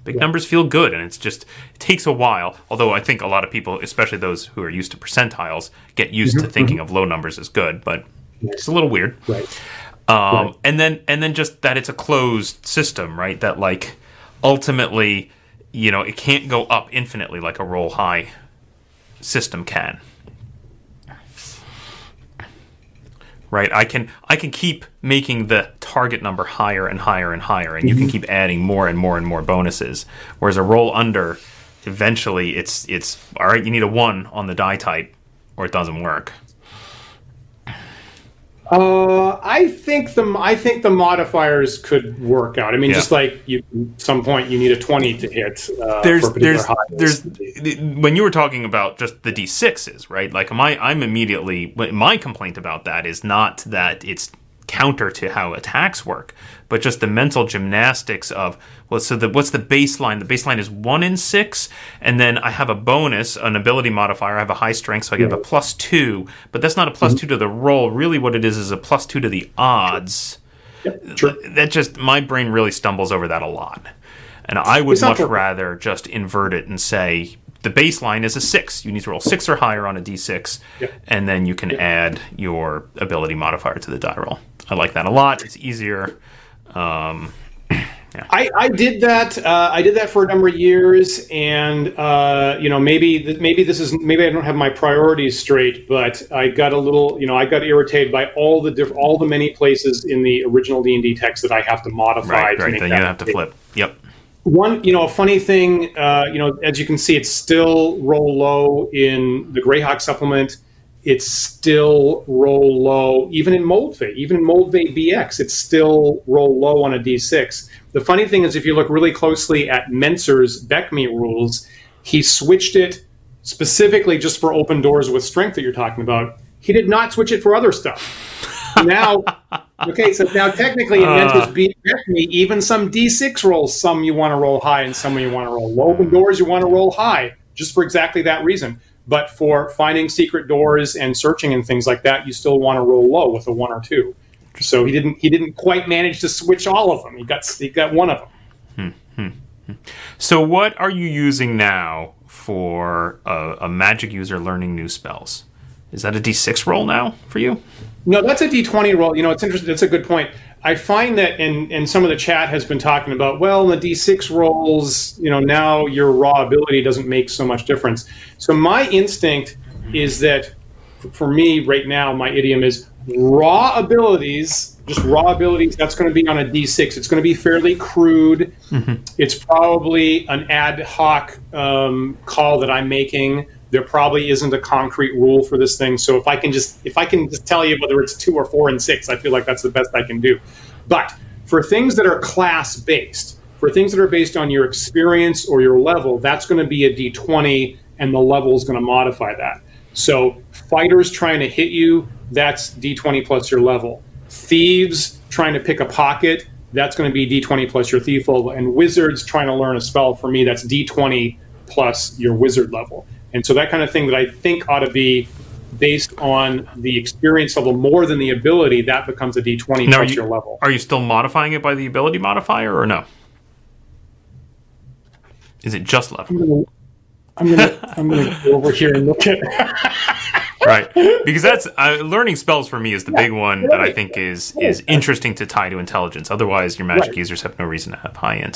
Big numbers feel good, and it's just it takes a while, although I think a lot of people, especially those who are used to percentiles, get used to thinking of low numbers as good, but it's a little weird. Right. And then just that it's a closed system, right? That, like, ultimately, you know, it can't go up infinitely like a roll high system can. Right, I can keep making the target number higher and higher and higher, and you can keep adding more and more and more bonuses. Whereas a roll under, eventually it's all right. You need a 1 on the die type, or it doesn't work. I think the modifiers could work out. I mean, just like you, at some point you need a 20 to hit. When you were talking about just the D6s, right? Like I'm immediately, my complaint about that is not that it's counter to how attacks work, but just the mental gymnastics of, well, so what's the baseline? The baseline is 1 in 6, and then I have a bonus, an ability modifier. I have a high strength, so I get a +2, but that's not a +2 to the roll. Really, what it is a +2 to the odds. Yep, sure. That just my brain really stumbles over that a lot, and I would much rather just invert it and say the baseline is a 6. You need to roll 6 or higher on a D6, and then you can add your ability modifier to the die roll. I like that a lot. It's easier. I did that. I did that for a number of years, and you know, maybe I don't have my priorities straight, but I got a little, you know, I got irritated by all the many places in the original D&D text that I have to modify. Right. Then you have to flip. Yep. One, you know, a funny thing, you know, as you can see, it's still roll low in the Greyhawk supplement. It's still roll low, even in Moldvay BX, it's still roll low on a D6. The funny thing is, if you look really closely at Mentzer's Beckme rules, he switched it specifically just for open doors with strength that you're talking about. He did not switch it for other stuff. Now, okay, so now technically in Mentzer's Beckme, even some D6 rolls, some you want to roll high and some you want to roll low. Open doors you want to roll high, just for exactly that reason. But for finding secret doors and searching and things like that, you still want to roll low with a 1 or 2. So he didn't quite manage to switch all of them. He got one of them. So what are you using now for a magic user learning new spells? Is that a D6 roll now for you? No, that's a D20 roll. You know, it's interesting. That's a good point. I find that, and some of the chat has been talking about, well, the D6 rolls, you know, now your raw ability doesn't make so much difference. So my instinct is that, for me right now, my idiom is raw abilities, that's going to be on a D6. It's going to be fairly crude. It's probably an ad hoc call that I'm making. There probably isn't a concrete rule for this thing, so if I can just tell you whether it's 2 or 4 and 6, I feel like that's the best I can do. But for things that are class based, for things that are based on your experience or your level, that's going to be a D20, and the level is going to modify that. So fighters trying to hit you, that's D20 plus your level. Thieves trying to pick a pocket, that's going to be D20 plus your thief level. And wizards trying to learn a spell, for me, that's D20 plus your wizard level. And so that kind of thing that I think ought to be based on the experience level more than the ability, that becomes a D20 now plus your level. Are you still modifying it by the ability modifier or no? Is it just level? I'm gonna go over here and look at it. Right. Because that's learning spells for me is the big one that I think is interesting to tie to intelligence. Otherwise, your magic users have no reason to have high end.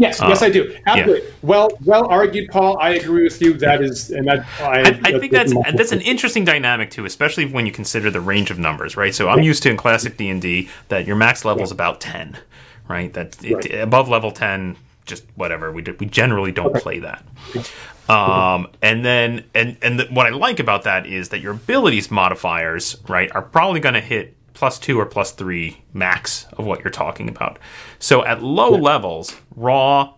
Yes, I do. Absolutely. Yeah. Well argued, Paul. I agree with you. That is, and I think that's an interesting dynamic too, especially when you consider the range of numbers, right? So I'm used to in classic D&D that your max level is about 10, right? Above level 10, just whatever. We generally don't play that. What I like about that is that your abilities modifiers, right, are probably going to hit +2 or +3 max of what you're talking about. So at low levels, raw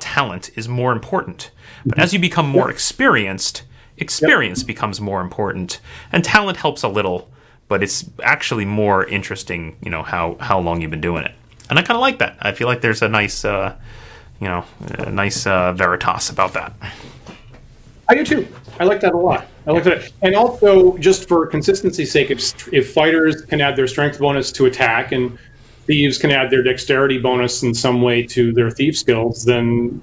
talent is more important. But as you become more experienced, becomes more important, and talent helps a little, but it's actually more interesting, you know, how long you've been doing it. And I kind of like that. I feel like there's a nice, veritas about that. I do too. I like that a lot. I like that. And also, just for consistency's sake, if fighters can add their strength bonus to attack and thieves can add their dexterity bonus in some way to their thief skills, then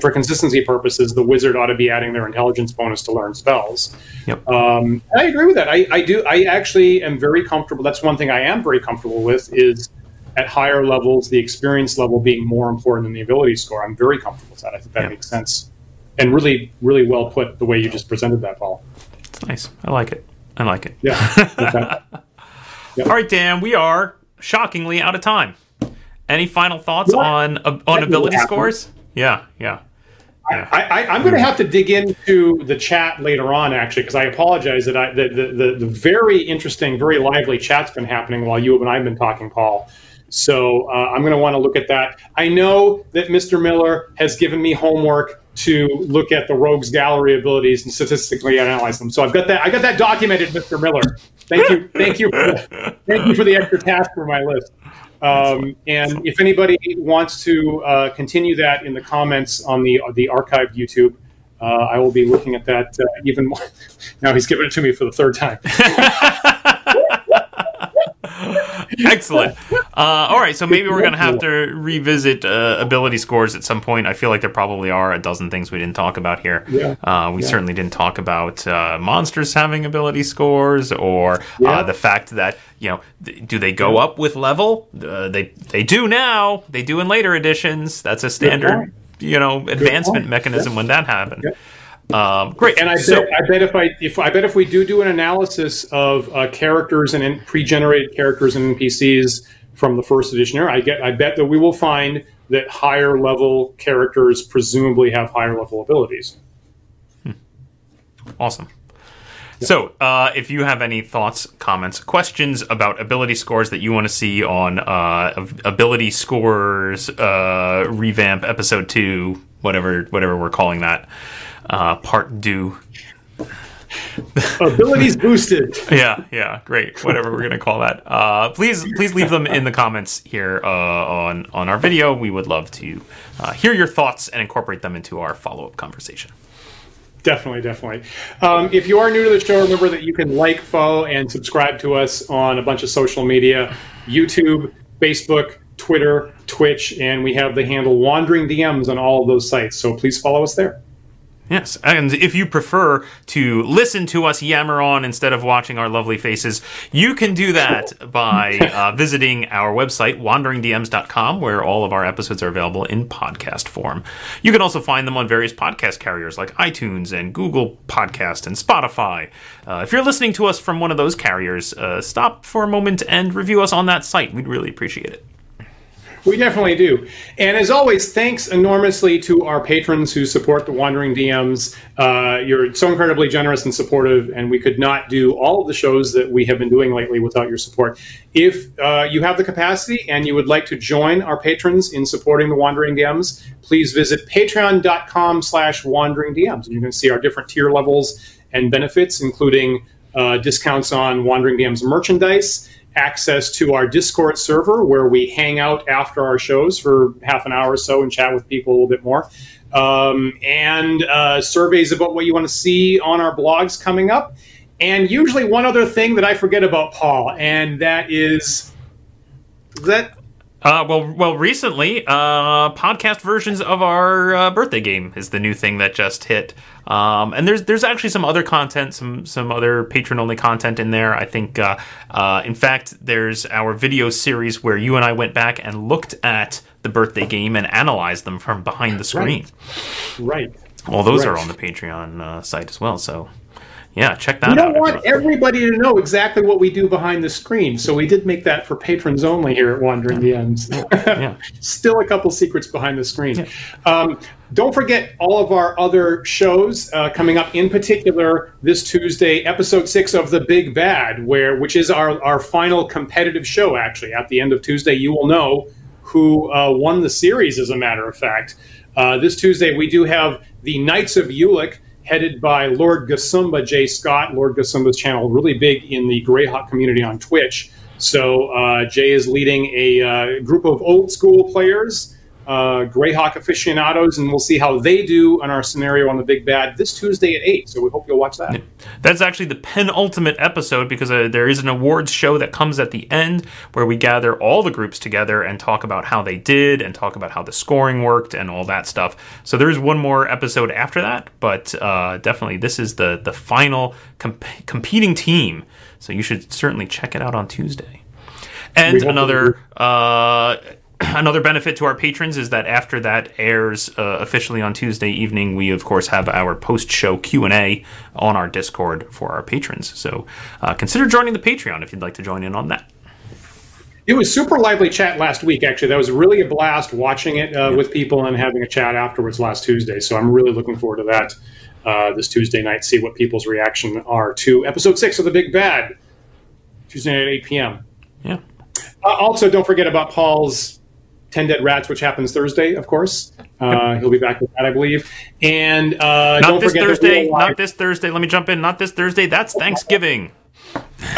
for consistency purposes, the wizard ought to be adding their intelligence bonus to learn spells. Yep. And I agree with that. I do. I actually am very comfortable. That's one thing I am very comfortable with is at higher levels, the experience level being more important than the ability score. I'm very comfortable with that. I think that makes sense. And really, really well put the way you just presented that, Paul. It's nice. I like it. Yeah. All right, Dan, we are shockingly out of time. Any final thoughts on ability scores? Yeah. I'm going to have to dig into the chat later on, actually, because I apologize that the very interesting, very lively chat's been happening while you and I have been talking, Paul. So I'm going to want to look at that. I know that Mr. Miller has given me homework to look at the Rogues Gallery abilities and statistically analyze them. So I've got that. I got that documented, Mr. Miller. Thank you for the extra task for my list. And if anybody wants to continue that in the comments on the archived YouTube, I will be looking at that even more. Now he's giving it to me for the third time. Excellent. All right, so maybe we're going to have to revisit ability scores at some point. I feel like there probably are a dozen things we didn't talk about here. Yeah. We certainly didn't talk about monsters having ability scores or the fact that, you know, do they go up with level? They do now. They do in later editions. That's a standard, advancement mechanism when that happened. Yeah. Great, and I bet if we do an analysis of characters and pre-generated characters and NPCs from the first edition era, I bet that we will find that higher level characters presumably have higher level abilities. Awesome. Yeah. So, if you have any thoughts, comments, questions about ability scores that you want to see on ability scores revamp episode 2, whatever we're calling that. Part due. Abilities boosted. Yeah, great. Whatever we're gonna call that. Please leave them in the comments here on our video. We would love to hear your thoughts and incorporate them into our follow-up conversation. Definitely. If you are new to the show, remember that you can like, follow, and subscribe to us on a bunch of social media: YouTube, Facebook, Twitter, Twitch, and we have the handle Wandering DMs on all of those sites. So please follow us there. Yes, and if you prefer to listen to us yammer on instead of watching our lovely faces, you can do that by visiting our website, wanderingdms.com, where all of our episodes are available in podcast form. You can also find them on various podcast carriers like iTunes and Google Podcast and Spotify. If you're listening to us from one of those carriers, stop for a moment and review us on that site. We'd really appreciate it. We definitely do. And as always, thanks enormously to our patrons who support the Wandering DMs. You're so incredibly generous and supportive, and we could not do all of the shows that we have been doing lately without your support. If you have the capacity and you would like to join our patrons in supporting the Wandering DMs, please visit patreon.com/WanderingDMs. You can see our different tier levels and benefits, including discounts on Wandering DMs merchandise, access to our Discord server where we hang out after our shows for half an hour or so and chat with people a little bit more. And surveys about what you want to see on our blogs coming up. And usually one other thing that I forget about, Paul, and that is that Well, recently, podcast versions of our birthday game is the new thing that just hit. And there's actually some other content, some other patron-only content in there. I think, in fact, there's our video series where you and I went back and looked at the birthday game and analyzed them from behind the screen. Right. Well, those are on the Patreon site as well, so... Yeah, check that out. We don't want everybody to know exactly what we do behind the screen, so we did make that for patrons only here at Wandering DMs. Yeah. Still a couple secrets behind the screen. Yeah. Don't forget all of our other shows coming up, in particular this Tuesday, episode 6 of The Big Bad, which is our final competitive show, actually. At the end of Tuesday, you will know who won the series, as a matter of fact. This Tuesday, we do have The Knights of Ulick, headed by Lord Gasumba, Jay Scott. Lord Gasumba's channel, really big in the Greyhawk community on Twitch. So Jay is leading a group of old school players, Greyhawk aficionados, and we'll see how they do on our scenario on The Big Bad this Tuesday at 8. So we hope you'll watch that. That's actually the penultimate episode, because there is an awards show that comes at the end where we gather all the groups together and talk about how they did and talk about how the scoring worked and all that stuff. So there is one more episode after that, but definitely this is the final competing team. So you should certainly check it out on Tuesday. And another benefit to our patrons is that after that airs officially on Tuesday evening, we, of course, have our post-show Q&A on our Discord for our patrons. So consider joining the Patreon if you'd like to join in on that. It was super lively chat last week, actually. That was really a blast watching it with people and having a chat afterwards last Tuesday. So I'm really looking forward to that this Tuesday night, see what people's reaction are to Episode 6 of The Big Bad, Tuesday night at 8 p.m. Yeah. Also, don't forget about Paul's 10 Dead Rats, which happens Thursday, of course. He'll be back with that, I believe. And don't forget Thursday. Not this Thursday. Let me jump in. Not this Thursday. That's Thanksgiving.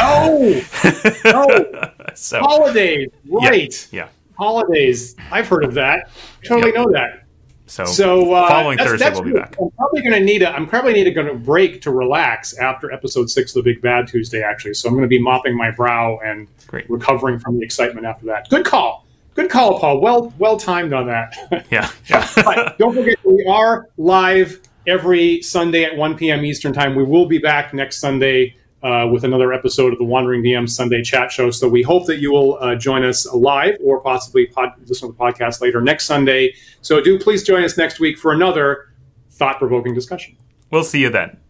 Oh, no. So, holidays. Right. Yeah. Holidays. I've heard of that. I totally know that. So following Thursday, we'll be back. I'm probably going to need a break to relax after episode 6 of The Big Bad Tuesday, actually. So I'm going to be mopping my brow and recovering from the excitement after that. Good call. Good call, Paul. Well timed on that. Yeah. But don't forget, we are live every Sunday at 1 p.m. Eastern Time. We will be back next Sunday with another episode of the Wandering DM Sunday Chat Show. So we hope that you will join us live or possibly listen to the podcast later next Sunday. So do please join us next week for another thought-provoking discussion. We'll see you then.